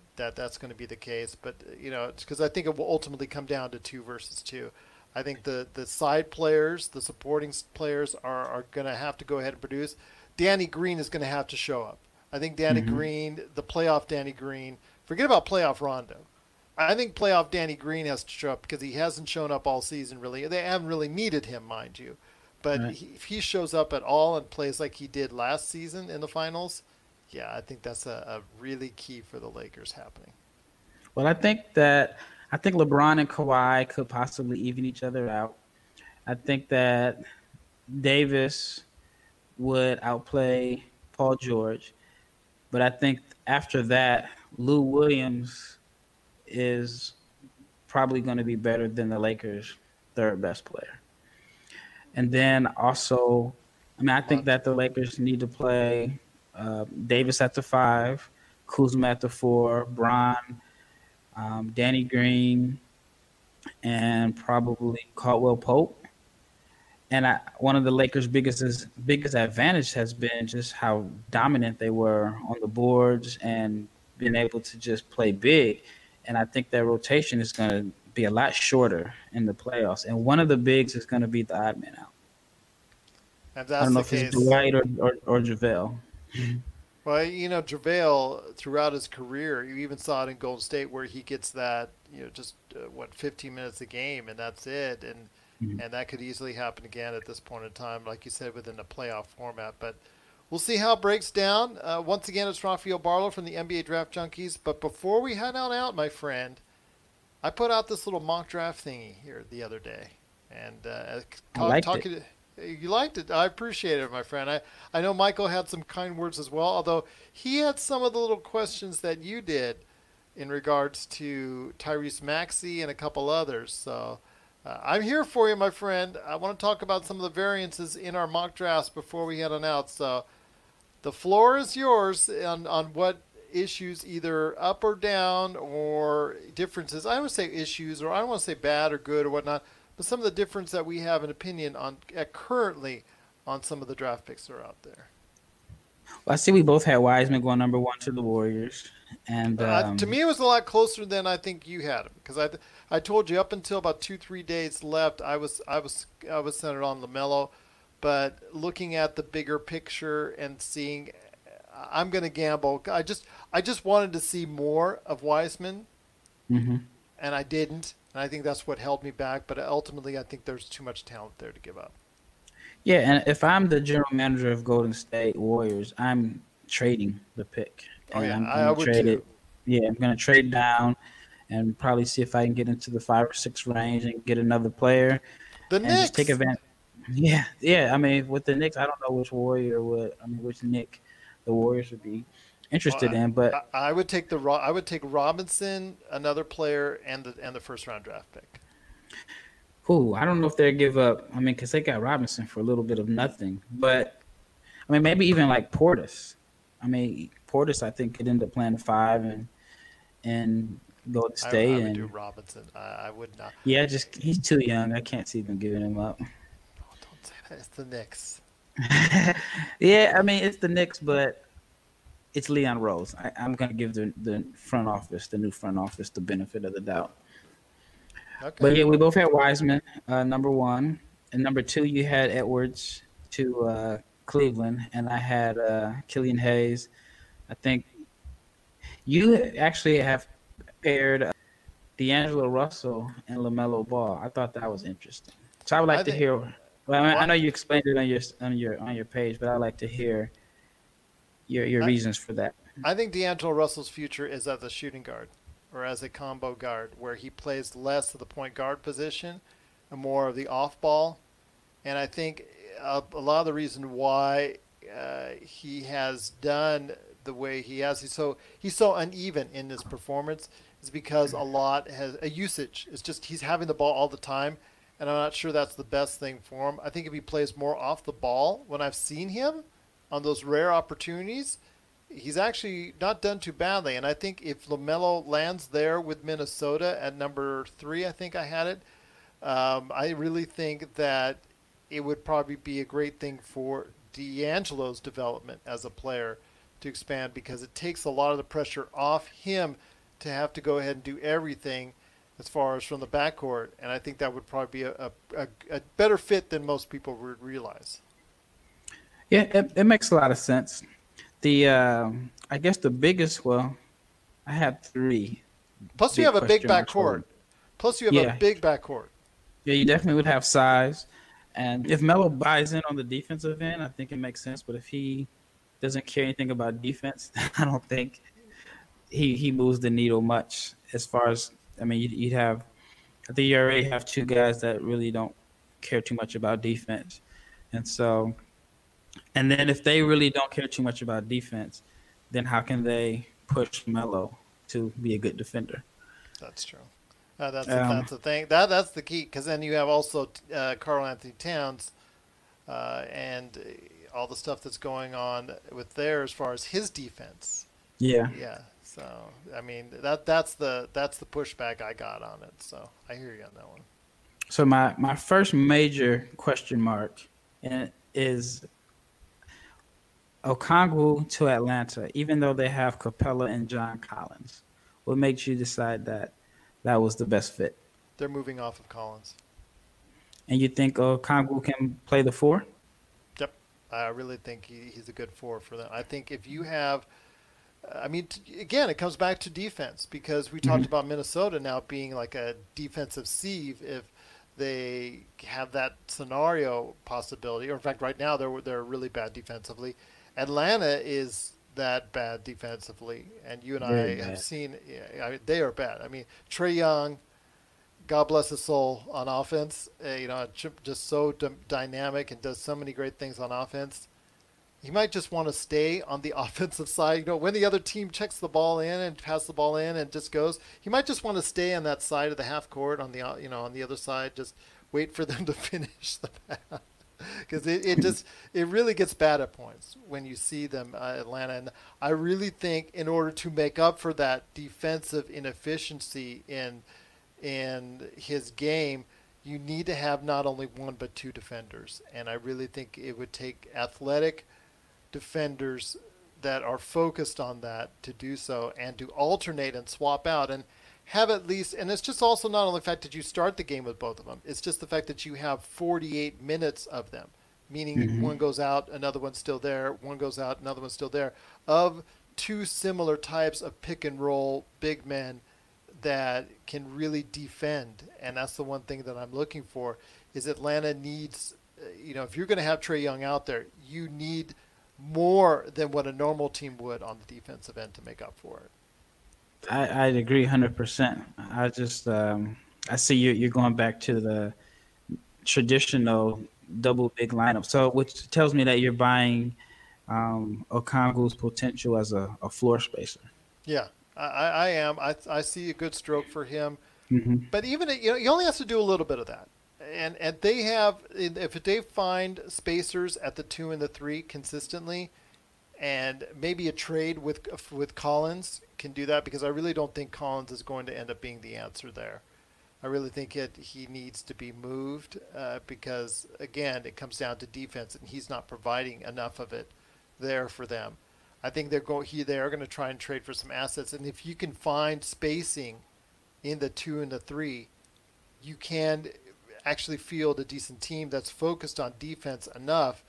going to be the case. But, because I think it will ultimately come down to 2 versus 2. I think the side players, the supporting players are going to have to go ahead and produce. Danny Green is going to have to show up. I think Danny Green, the playoff Danny Green, forget about playoff Rondo. I think playoff Danny Green has to show up because he hasn't shown up all season, really. They haven't really needed him, mind you. But if he shows up at all and plays like he did last season in the finals, yeah, I think that's a really key for the Lakers happening. Well, I think LeBron and Kawhi could possibly even each other out. I think that Davis would outplay Paul George. But I think after that, Lou Williams is probably going to be better than the Lakers' third best player. And then also, I think that the Lakers need to play Davis at the 5, Kuzma at the 4, Bron, Danny Green, and probably Caldwell Pope. And one of the Lakers' biggest advantage has been just how dominant they were on the boards and being able to just play big. And I think that rotation is going to be a lot shorter in the playoffs, and one of the bigs is going to be the odd man out. If that's I don't know the if case, it's Dwight or JaVale. Well, JaVale throughout his career, you even saw it in Golden State where he gets that, 15 minutes a game, and that's it, and and that could easily happen again at this point in time, like you said, within the playoff format. But we'll see how it breaks down. Once again, it's Rafael Barlow from the NBA Draft Junkies. But before we head on out, my friend, I put out this little mock draft thingy here the other day, and you liked it. I appreciate it, my friend. I know Michael had some kind words as well, although he had some of the little questions that you did in regards to Tyrese Maxey and a couple others. So I'm here for you, my friend. I want to talk about some of the variances in our mock drafts before we head on out. So the floor is yours on what issues, either up or down, or differences. I would say issues, or I don't want to say bad or good or whatnot, but some of the difference that we have an opinion on currently on some of the draft picks that are out there. Well, I see we both had Wiseman going number 1 to the Warriors, and to me it was a lot closer than I think you had him, because I told you up until about 2-3 days left I was centered on LaMelo, but looking at the bigger picture and seeing. I'm going to gamble. I just wanted to see more of Wiseman, and I didn't. And I think that's what held me back. But ultimately, I think there's too much talent there to give up. Yeah, and if I'm the general manager of Golden State Warriors, I'm trading the pick. Oh, yeah, I would trade it. Yeah, I'm going to trade down and probably see if I can get into the 5 or 6 range and get another player. The Knicks. Just take advantage. Yeah. With the Knicks, I don't know which Knick the Warriors would be interested in, but I would take Robinson, another player, and the first round draft pick. Ooh, I don't know if they'd give up. Because they got Robinson for a little bit of nothing, but maybe even like Portis. Portis I think could end up playing 5 and go to stay. I would do Robinson. I would not. Yeah, just he's too young. I can't see them giving him up. Oh, don't say that. It's the Knicks. Yeah, I mean, it's the Knicks, but it's Leon Rose. I'm going to give the front office, the new front office, the benefit of the doubt. Okay. But yeah, we both had Wiseman, number one. And number two, you had Edwards to Cleveland, and I had Killian Hayes. I think you actually have paired D'Angelo Russell and LaMelo Ball. I thought that was interesting. So I would like to hear. Well, I mean, I know you explained it on your page, but I'd like to hear your reasons for that. I think D'Angelo Russell's future is as a shooting guard or as a combo guard, where he plays less of the point guard position and more of the off ball. And I think a lot of the reason why he has done the way he has, he's so uneven in this performance, is because usage. It's just he's having the ball all the time, and I'm not sure that's the best thing for him. I think if he plays more off the ball, when I've seen him on those rare opportunities, he's actually not done too badly. And I think if LaMelo lands there with Minnesota at number 3, I think I had it, I really think that it would probably be a great thing for D'Angelo's development as a player to expand, because it takes a lot of the pressure off him to have to go ahead and do everything as far as from the backcourt. And I think that would probably be a better fit than most people would realize. Yeah, it makes a lot of sense. The I guess the biggest, I had 3. Plus you have a big backcourt. Yeah, you definitely would have size. And if Melo buys in on the defensive end, I think it makes sense. But if he doesn't care anything about defense, I don't think he moves the needle much. As far as, I mean, you'd have, I think you already have 2 guys that really don't care too much about defense. And so, and then if they really don't care too much about defense, then how can they push Melo to be a good defender? That's true. That's the thing. That's the key, because then you have also Karl Anthony Towns and all the stuff that's going on with there as far as his defense. Yeah. Yeah. So I mean that's the pushback I got on it. So I hear you on that one. So my first major question mark is Okongwu to Atlanta, even though they have Capella and John Collins. What makes you decide that that was the best fit? They're moving off of Collins. And you think Okongwu can play the 4? Yep. I really think he's a good 4 for them. I think if you have – I mean, again, it comes back to defense, because we talked about Minnesota now being like a defensive sieve if they have that scenario possibility. Or, in fact, right now they're really bad defensively. Atlanta is – that bad defensively, and you and I have seen they are bad. I mean, Trae Young, God bless his soul, on offense, just so dynamic and does so many great things on offense. He might just want to stay on the offensive side. When the other team checks the ball in and passes the ball in and just goes, he might just want to stay on that side of the half court on the other side, just wait for them to finish the pass. Because it really gets bad at points when you see them, Atlanta. And I really think in order to make up for that defensive inefficiency in his game, you need to have not only 1 but 2 defenders. And I really think it would take athletic defenders that are focused on that to do so, and to alternate and swap out and have at least, and it's just also not only the fact that you start the game with both of them, it's just the fact that you have 48 minutes of them, meaning one goes out, another one's still there, one goes out, another one's still there, of 2 similar types of pick and roll big men that can really defend. And that's the one thing that I'm looking for, is Atlanta needs, if you're going to have Trae Young out there, you need more than what a normal team would on the defensive end to make up for it. I'd agree 100%. I just I see you're going back to the traditional double big lineup, so which tells me that you're buying Okongwu's potential as a floor spacer. Yeah, I am. I see a good stroke for him, but even he only has to do a little bit of that. And they have, if they find spacers at the 2 and the 3 consistently, and maybe a trade with Collins can do that, because I really don't think Collins is going to end up being the answer there. I really think he needs to be moved because, again, it comes down to defense, and he's not providing enough of it there for them. I think they are going to try and trade for some assets, and if you can find spacing in the 2 and the 3, you can actually field a decent team that's focused on defense enough,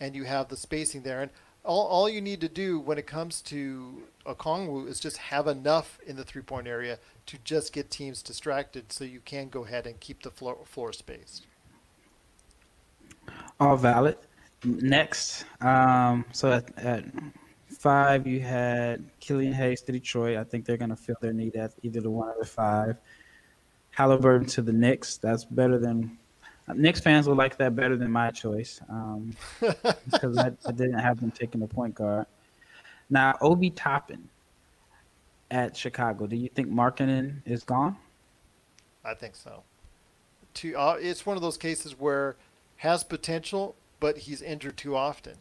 and you have the spacing there. And all you need to do when it comes to Okongwu is just have enough in the three-point area to just get teams distracted so you can go ahead and keep the floor spaced. All valid. Next, so at 5 you had Killian Hayes to Detroit. I think they're going to fill their need at either the 1 or the 5. Halliburton to the Knicks. That's better than Knicks fans will like that better than my choice because I didn't have them taking a point guard. Now, Obi Toppin at Chicago. Do you think Markkanen is gone? I think so. It's one of those cases where has potential, but he's injured too often.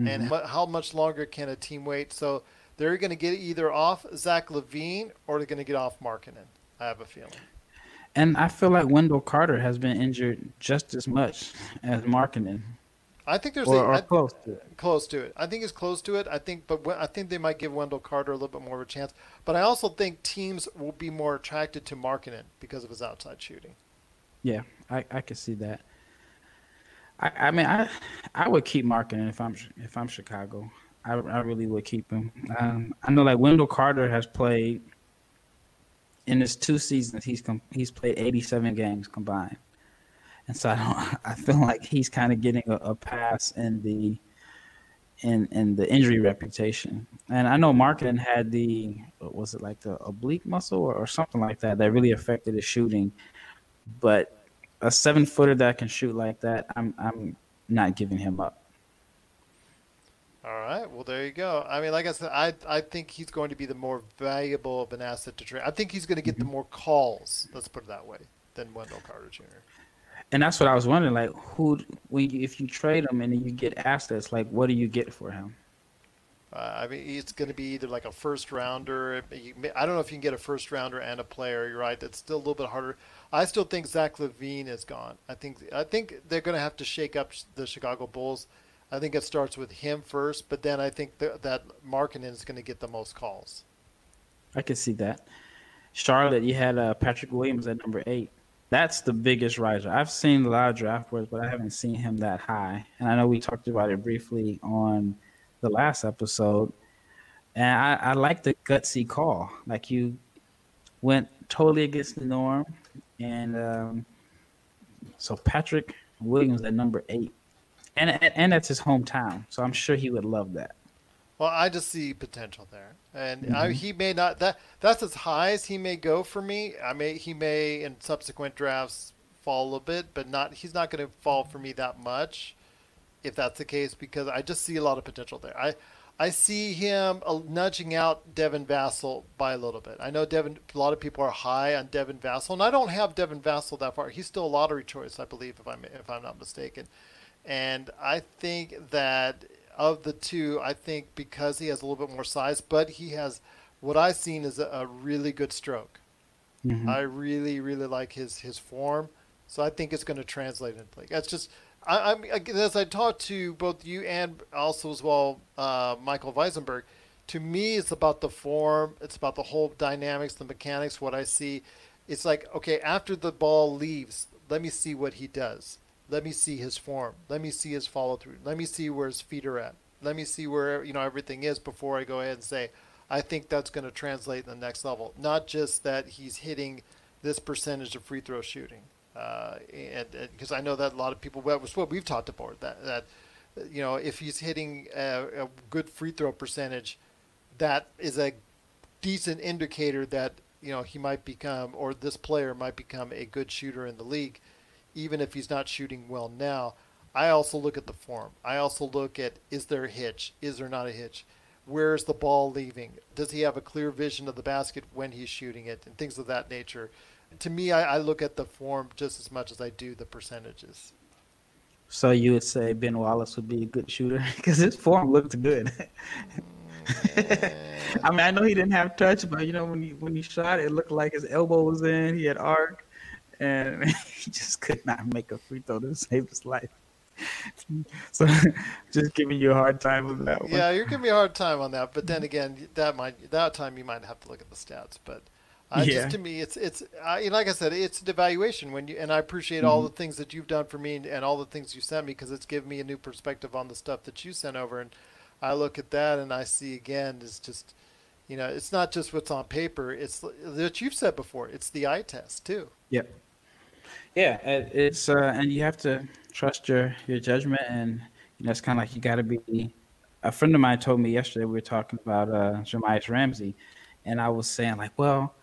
Mm-hmm. And how much longer can a team wait? So they're going to get either off Zach LaVine or they're going to get off Markkanen. I have a feeling. And I feel like Wendell Carter has been injured just as much as Markkanen. I think there's close to it. Close to it. I think it's close to it. I think they might give Wendell Carter a little bit more of a chance. But I also think teams will be more attracted to Markkanen because of his outside shooting. Yeah, I can see that. I mean I would keep Markkanen if I'm Chicago. I really would keep him. I know like Wendell Carter has played. In his 2 seasons, he's played 87 games combined, and so I feel like he's kind of getting a pass in the injury reputation. And I know Markkanen had the oblique muscle or something like that really affected his shooting. But a 7-footer that can shoot like that, I'm not giving him up. All right. Well, there you go. I mean, like I said, I think he's going to be the more valuable of an asset to trade. I think he's going to get the more calls, let's put it that way, than Wendell Carter Jr. And that's what I was wondering, like, if you trade him and then you get assets, like, what do you get for him? I mean, it's going to be either like a first-rounder. I don't know if you can get a first-rounder and a player. You're right. That's still a little bit harder. I still think Zach LaVine is gone. I think they're going to have to shake up the Chicago Bulls. I think it starts with him first, but then I think that Markkanen is going to get the most calls. I can see that. Charlotte, you had Patrick Williams at number 8. That's the biggest riser. I've seen a lot of draft boards, but I haven't seen him that high. And I know we talked about it briefly on the last episode. And I like the gutsy call. Like you went totally against the norm. And so Patrick Williams at number 8. And that's his hometown, so I'm sure he would love that. Well, I just see potential there, and he may not. That's as high as he may go for me. He may in subsequent drafts fall a little bit, but not. He's not going to fall for me that much, if that's the case, because I just see a lot of potential there. I see him nudging out Devin Vassell by a little bit. I know a lot of people are high on Devin Vassell, and I don't have Devin Vassell that far. He's still a lottery choice, I believe, if I'm not mistaken. And I think that of the 2, I think because he has a little bit more size, but he has what I've seen is a really good stroke. Mm-hmm. I really, really like his form. So I think it's going to translate into play. That's just as I talked to both you and also as well Michael Weisenberg, to me it's about the form. It's about the whole dynamics, the mechanics, what I see. It's like, okay, after the ball leaves, let me see what he does. Let me see his form. Let me see his follow through. Let me see where his feet are at. Let me see where everything is before I go ahead and say, I think that's going to translate in the next level. Not just that he's hitting this percentage of free throw shooting, and because I know that a lot of people, that was what we've talked about, that if he's hitting a good free throw percentage, that is a decent indicator that he might become, or this player might become, a good shooter in the league. Even if he's not shooting well now, I also look at the form. I also look at, is there a hitch? Is there not a hitch? Where is the ball leaving? Does he have a clear vision of the basket when he's shooting it, and things of that nature? To me, I look at the form just as much as I do the percentages. So you would say Ben Wallace would be a good shooter because his form looked good. I mean, I know he didn't have touch, but when he shot, it looked like his elbow was in. He had arc. and he just could not make a free throw to save his life. So just giving you a hard time on that one. Yeah, you're giving me a hard time on that. But then again, that time you might have to look at the stats. But just to me, it's like I said, it's an evaluation. And I appreciate all the things that you've done for me and all the things you sent me, because it's given me a new perspective on the stuff that you sent over. And I look at that and I see again, it's just, you know, it's not just what's on paper. It's what you've said before. It's the eye test too. Yep. Yeah, it's and you have to trust your judgment, and you know, it's kind of like you got to be. A friend of mine told me yesterday we were talking about Jamias Ramsey, and I was saying like, well,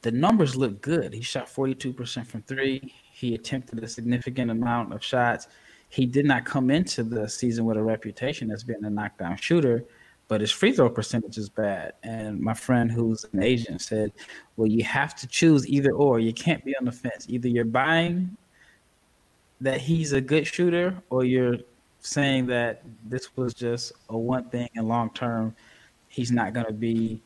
the numbers look good. He shot 42% from three. He attempted a significant amount of shots. He did not come into the season with a reputation as being a knockdown shooter, but his free throw percentage is bad. And my friend who's an agent said, well, you have to choose either or. You can't be on the fence. Either you're buying that he's a good shooter, or you're saying that this was just a one thing and long term he's not the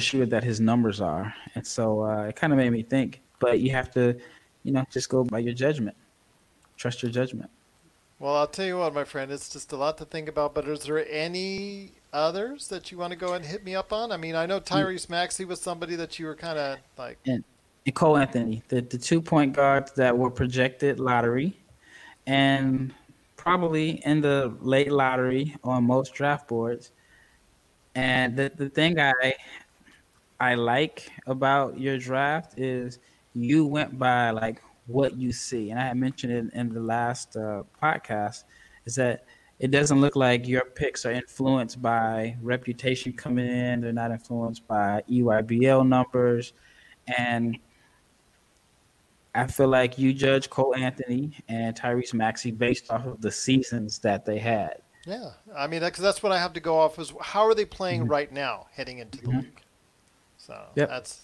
shooter that his numbers are. And so it kind of made me think, but you have to, you know, just go by your judgment. Trust your judgment. Well, I'll tell you what, my friend, it's just a lot to think about, but is there any others that you want to go and hit me up on? I mean, I know Tyrese Maxey was somebody that you were kind of like. And Cole Anthony, the 2 point guards that were projected lottery and probably in the late lottery on most draft boards. And the thing I like about your draft is you went by like what you see. And I had mentioned it in the last podcast is that it doesn't look like your picks are influenced by reputation coming in. They're not influenced by EYBL numbers. And I feel like you judge Cole Anthony and Tyrese Maxey based off of the seasons that they had. Yeah. I mean, because that's what I have to go off is how are they playing right now heading into the league? So that's,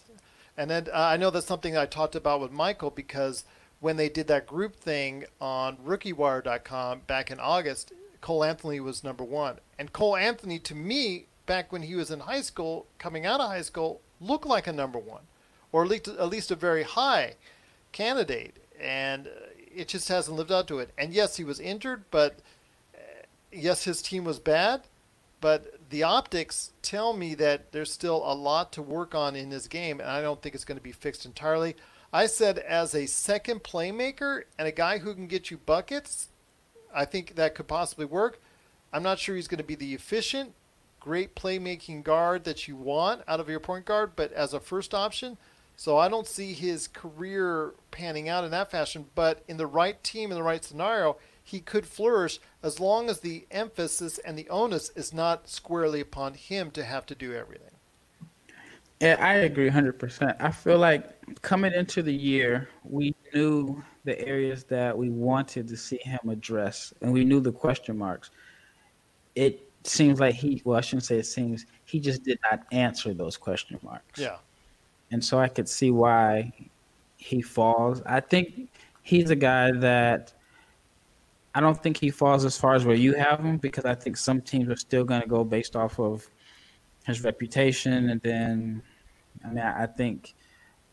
and then I know that's something I talked about with Michael, because when they did that group thing on RookieWire.com back in August, Cole Anthony was number one. And Cole Anthony, to me, back when he was in high school, coming out of high school, looked like a number one, or at least a very high candidate. And it just hasn't lived up to it. And yes, he was injured, but yes, his team was bad, but the optics tell me that there's still a lot to work on in this game, and I don't think it's going to be fixed entirely. I said as a second playmaker and a guy who can get you buckets, I think that could possibly work. I'm not sure he's going to be the efficient, great playmaking guard that you want out of your point guard, but as a first option. So I don't see his career panning out in that fashion, but in the right team, in the right scenario, he could flourish as long as the emphasis and the onus is not squarely upon him to have to do everything. Yeah, I agree 100%. I feel like coming into the year, we knew the areas that we wanted to see him address, and we knew the question marks. It seems like he just did not answer those question marks. Yeah. And so I could see why he falls. I think he's a guy that I don't think he falls as far as where you have him, because I think some teams are still going to go based off of his reputation. And then, I mean, I think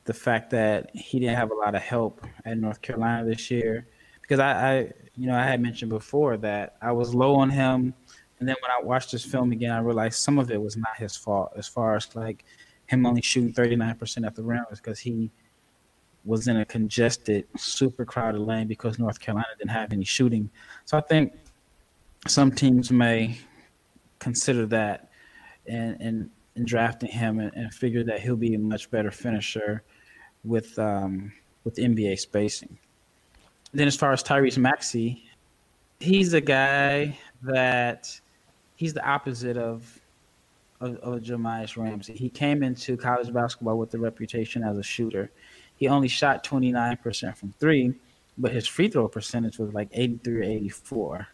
the fact that he didn't have a lot of help at North Carolina this year, because I had mentioned before that I was low on him. And then when I watched this film again, I realized some of it was not his fault, as far as like him only shooting 39% at the rim, because he was in a congested, super crowded lane because North Carolina didn't have any shooting. So I think some teams may consider that in drafting him and figure that he'll be a much better finisher with NBA spacing. Then as far as Tyrese Maxey, he's a guy that he's the opposite of Jamias Ramsey. He came into college basketball with the reputation as a shooter. He only shot 29% from three, but his free throw percentage was like 83 or 84.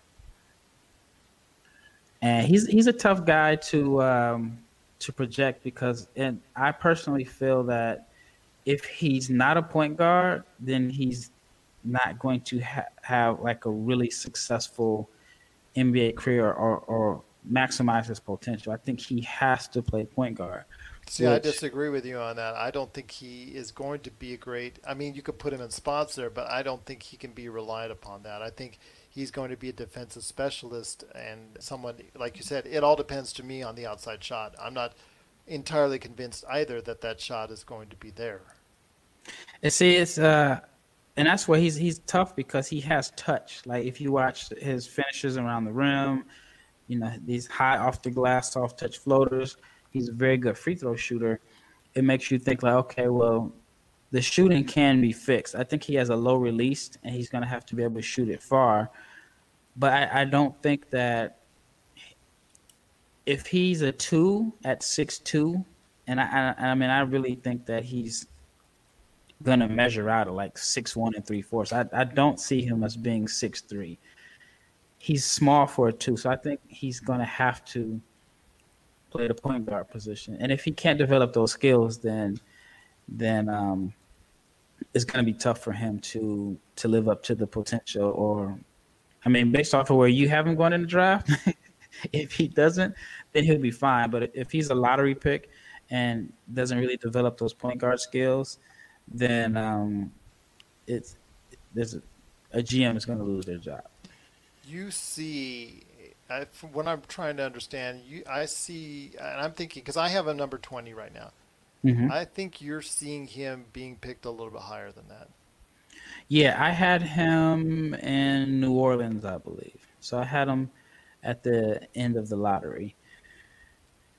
And he's a tough guy to project, because, and I personally feel that if he's not a point guard, then he's not going to have like a really successful NBA career or maximize his potential. I think he has to play point guard. See, I disagree with you on that. I don't think he is going to be a great – I mean, you could put him in spots there, but I don't think he can be relied upon that. I think he's going to be a defensive specialist and someone – like you said, it all depends to me on the outside shot. I'm not entirely convinced either that that shot is going to be there. And see, it's and that's why he's tough because he has touch. Like if you watch his finishes around the rim, you know, these high off the glass, soft touch floaters, he's a very good free throw shooter. It makes you think like, okay, well, the shooting can be fixed. I think he has a low release and he's going to have to be able to shoot it far. But I don't think that if he's a 2 at 6'2", and I mean, I really think that he's going to measure out at like 6'1" and 3/4. I don't see him as being 6'3". He's small for a 2, so I think he's going to have to play the point guard position. And if he can't develop those skills, then it's going to be tough for him to live up to the potential. Or, I mean, based off of where you have him going in the draft, if he doesn't, then he'll be fine. But if he's a lottery pick and doesn't really develop those point guard skills, then there's a GM is going to lose their job. You see, when I'm trying to understand, I see, and I'm thinking, because I have a number 20 right now. Mm-hmm. I think you're seeing him being picked a little bit higher than that. Yeah, I had him in New Orleans, I believe. So I had him at the end of the lottery.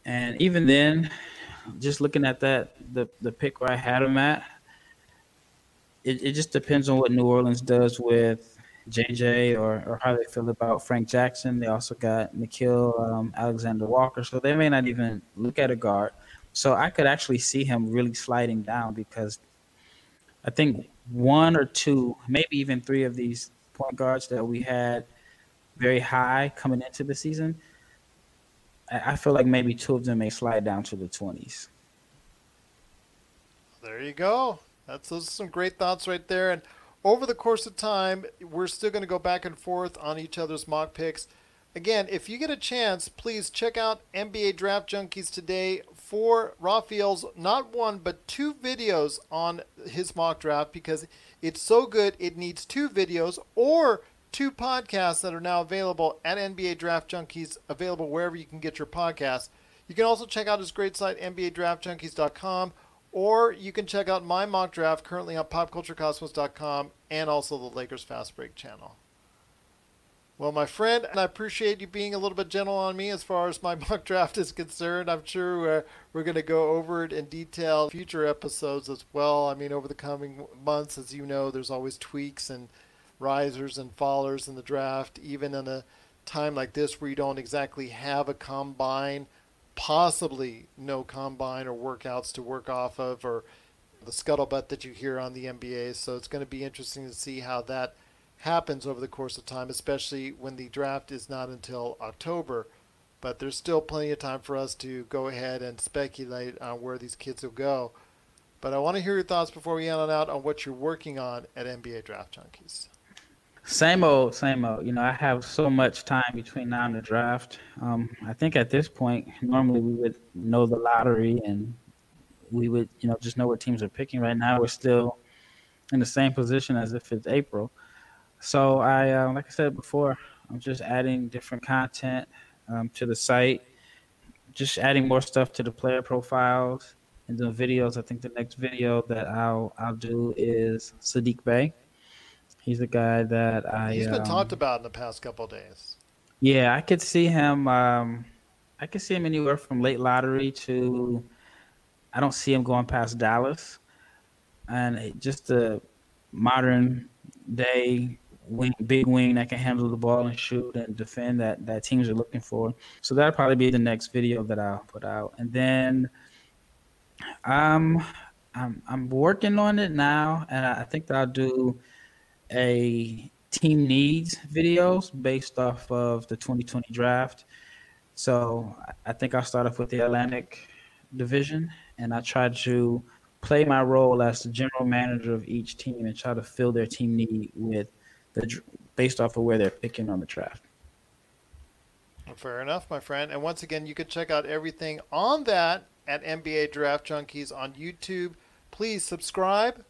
And even then, just looking at that, the pick where I had him at, it just depends on what New Orleans does with JJ or how they feel about Frank Jackson. They also got Nickeil Alexander-Walker, so they may not even look at a guard. So I could actually see him really sliding down because I think 1 or 2, maybe even 3 of these point guards that we had very high coming into the season, I feel like maybe 2 of them may slide down to the 20s. There you go. Those are some great thoughts right there. And over the course of time, we're still going to go back and forth on each other's mock picks. Again, if you get a chance, please check out NBA Draft Junkies today for Rafael's not 1, but 2 videos on his mock draft because it's so good it needs 2 videos or 2 podcasts that are now available at NBA Draft Junkies, available wherever you can get your podcasts. You can also check out his great site, NBADraftJunkies.com, or you can check out my mock draft currently on PopCultureCosmos.com and also the Lakers Fast Break channel. Well, my friend, I appreciate you being a little bit gentle on me as far as my mock draft is concerned. I'm sure we're going to go over it in detail in future episodes as well. I mean, over the coming months, as you know, there's always tweaks and risers and fallers in the draft, even in a time like this where you don't exactly have a combine, possibly no combine or workouts to work off of or the scuttlebutt that you hear on the NBA. So it's going to be interesting to see how that happens over the course of time, especially when the draft is not until October. But there's still plenty of time for us to go ahead and speculate on where these kids will go. But I want to hear your thoughts before we end on out on what you're working on at NBA Draft Junkies. Same old. You know, I have so much time between now and the draft. I think at this point, normally we would know the lottery and we would, you know, just know what teams are picking. Right now, we're still in the same position as if it's April. So I, like I said before, I'm just adding different content to the site, just adding more stuff to the player profiles and doing videos. I think the next video that I'll do is Sadiq Bey. He's a guy that he's been talked about in the past couple of days. Yeah, I could see him. I could see him anywhere from late lottery to. I don't see him going past Dallas, and just the modern day wing, big wing that can handle the ball and shoot and defend that teams are looking for. So that'll probably be the next video that I'll put out, and then I'm working on it now, and I think that I'll do a team needs videos based off of the 2020 draft. So I think I'll start off with the Atlantic division, and I try to play my role as the general manager of each team and try to fill their team need with based off of where they're picking on the draft. Fair enough, my friend. And once again, you can check out everything on that at NBA Draft Junkies on YouTube. Please subscribe,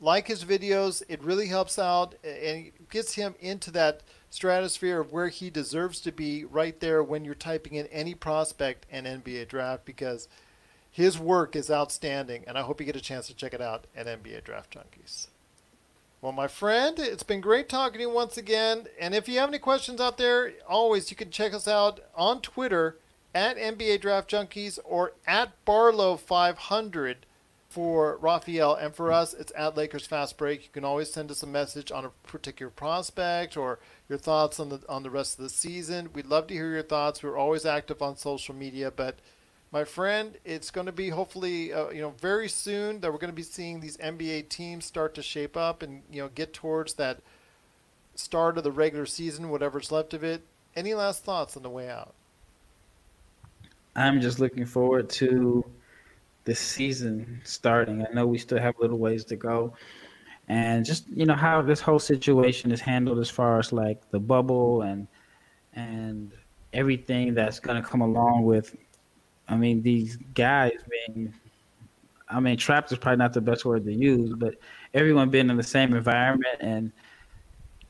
like his videos. It really helps out and gets him into that stratosphere of where he deserves to be right there when you're typing in any prospect and NBA Draft, because his work is outstanding, and I hope you get a chance to check it out at NBA Draft Junkies. Well, my friend, it's been great talking to you once again. And if you have any questions out there, always you can check us out on Twitter at NBA Draft Junkies or at Barlow500 for Rafael. And for us, it's at Lakers Fast Break. You can always send us a message on a particular prospect or your thoughts on the rest of the season. We'd love to hear your thoughts. We're always active on social media, but my friend, it's going to be hopefully, very soon that we're going to be seeing these NBA teams start to shape up and, get towards that start of the regular season, whatever's left of it. Any last thoughts on the way out? I'm just looking forward to the season starting. I know we still have a little ways to go. And just, how this whole situation is handled as far as like the bubble and everything that's going to come along with, these guys being, trapped is probably not the best word to use, but everyone being in the same environment and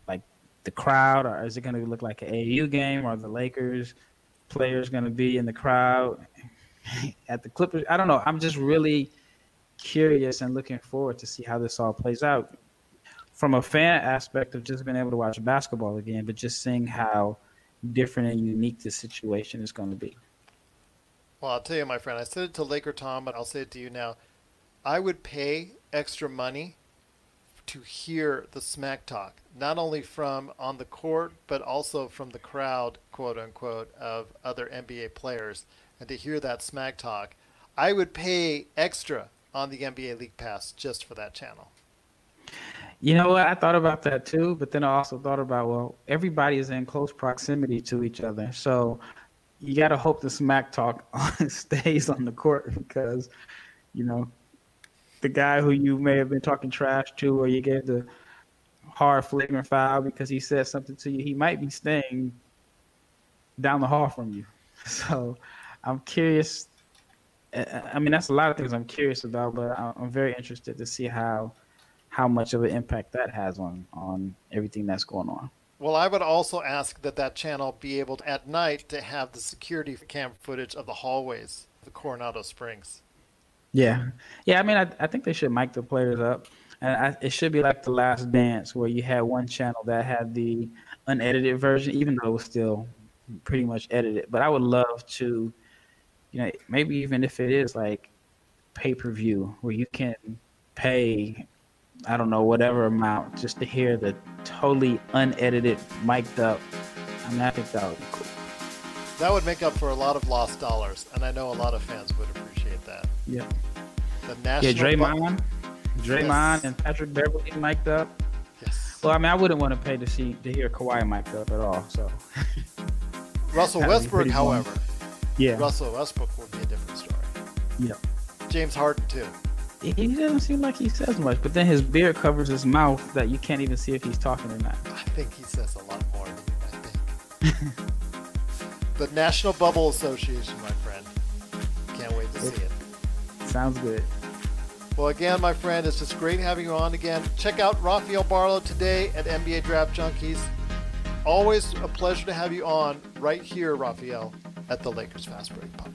like the crowd, or is it going to look like an AAU game, or the Lakers players going to be in the crowd at the Clippers? I don't know. I'm just really curious and looking forward to see how this all plays out from a fan aspect of just being able to watch basketball again, but just seeing how different and unique the situation is going to be. Well, I'll tell you, my friend, I said it to Laker Tom, but I'll say it to you now. I would pay extra money to hear the smack talk, not only from on the court, but also from the crowd, quote unquote, of other NBA players, and to hear that smack talk. I would pay extra on the NBA League Pass just for that channel. You know what? I thought about that too, but then I also thought about, everybody is in close proximity to each other. So you got to hope the smack talk stays on the court, because, the guy who you may have been talking trash to, or you gave the hard flagrant foul because he said something to you, he might be staying down the hall from you. So I'm curious. That's a lot of things I'm curious about, but I'm very interested to see how much of an impact that has on everything that's going on. Well, I would also ask that channel be able to, at night, to have the security cam footage of the hallways of the Coronado Springs. Yeah. Yeah, I think they should mic the players up. And it should be like The Last Dance, where you had one channel that had the unedited version, even though it was still pretty much edited. But I would love to, maybe even if it is like pay-per-view, where you can pay, I don't know, whatever amount, just to hear the totally unedited, mic'd up. I think that would be cool. That would make up for a lot of lost dollars, and I know a lot of fans would appreciate that. Yeah. The national. Yeah, Draymond yes. And Patrick Beverly mic'd up. Yes. Well, I wouldn't want to pay to hear Kawhi mic'd up at all. So. Russell Westbrook, however. Yeah. Russell Westbrook would be a different story. Yeah. James Harden too. He doesn't seem like he says much, but then his beard covers his mouth that you can't even see if he's talking or not. I think he says a lot more than you might think. The National Bubble Association, my friend. Can't wait to see it. Sounds good. Well, again, my friend, it's just great having you on again. Check out Rafael Barlow today at NBA Draft Junkies. Always a pleasure to have you on right here, Rafael, at the Lakers Fast Break Podcast.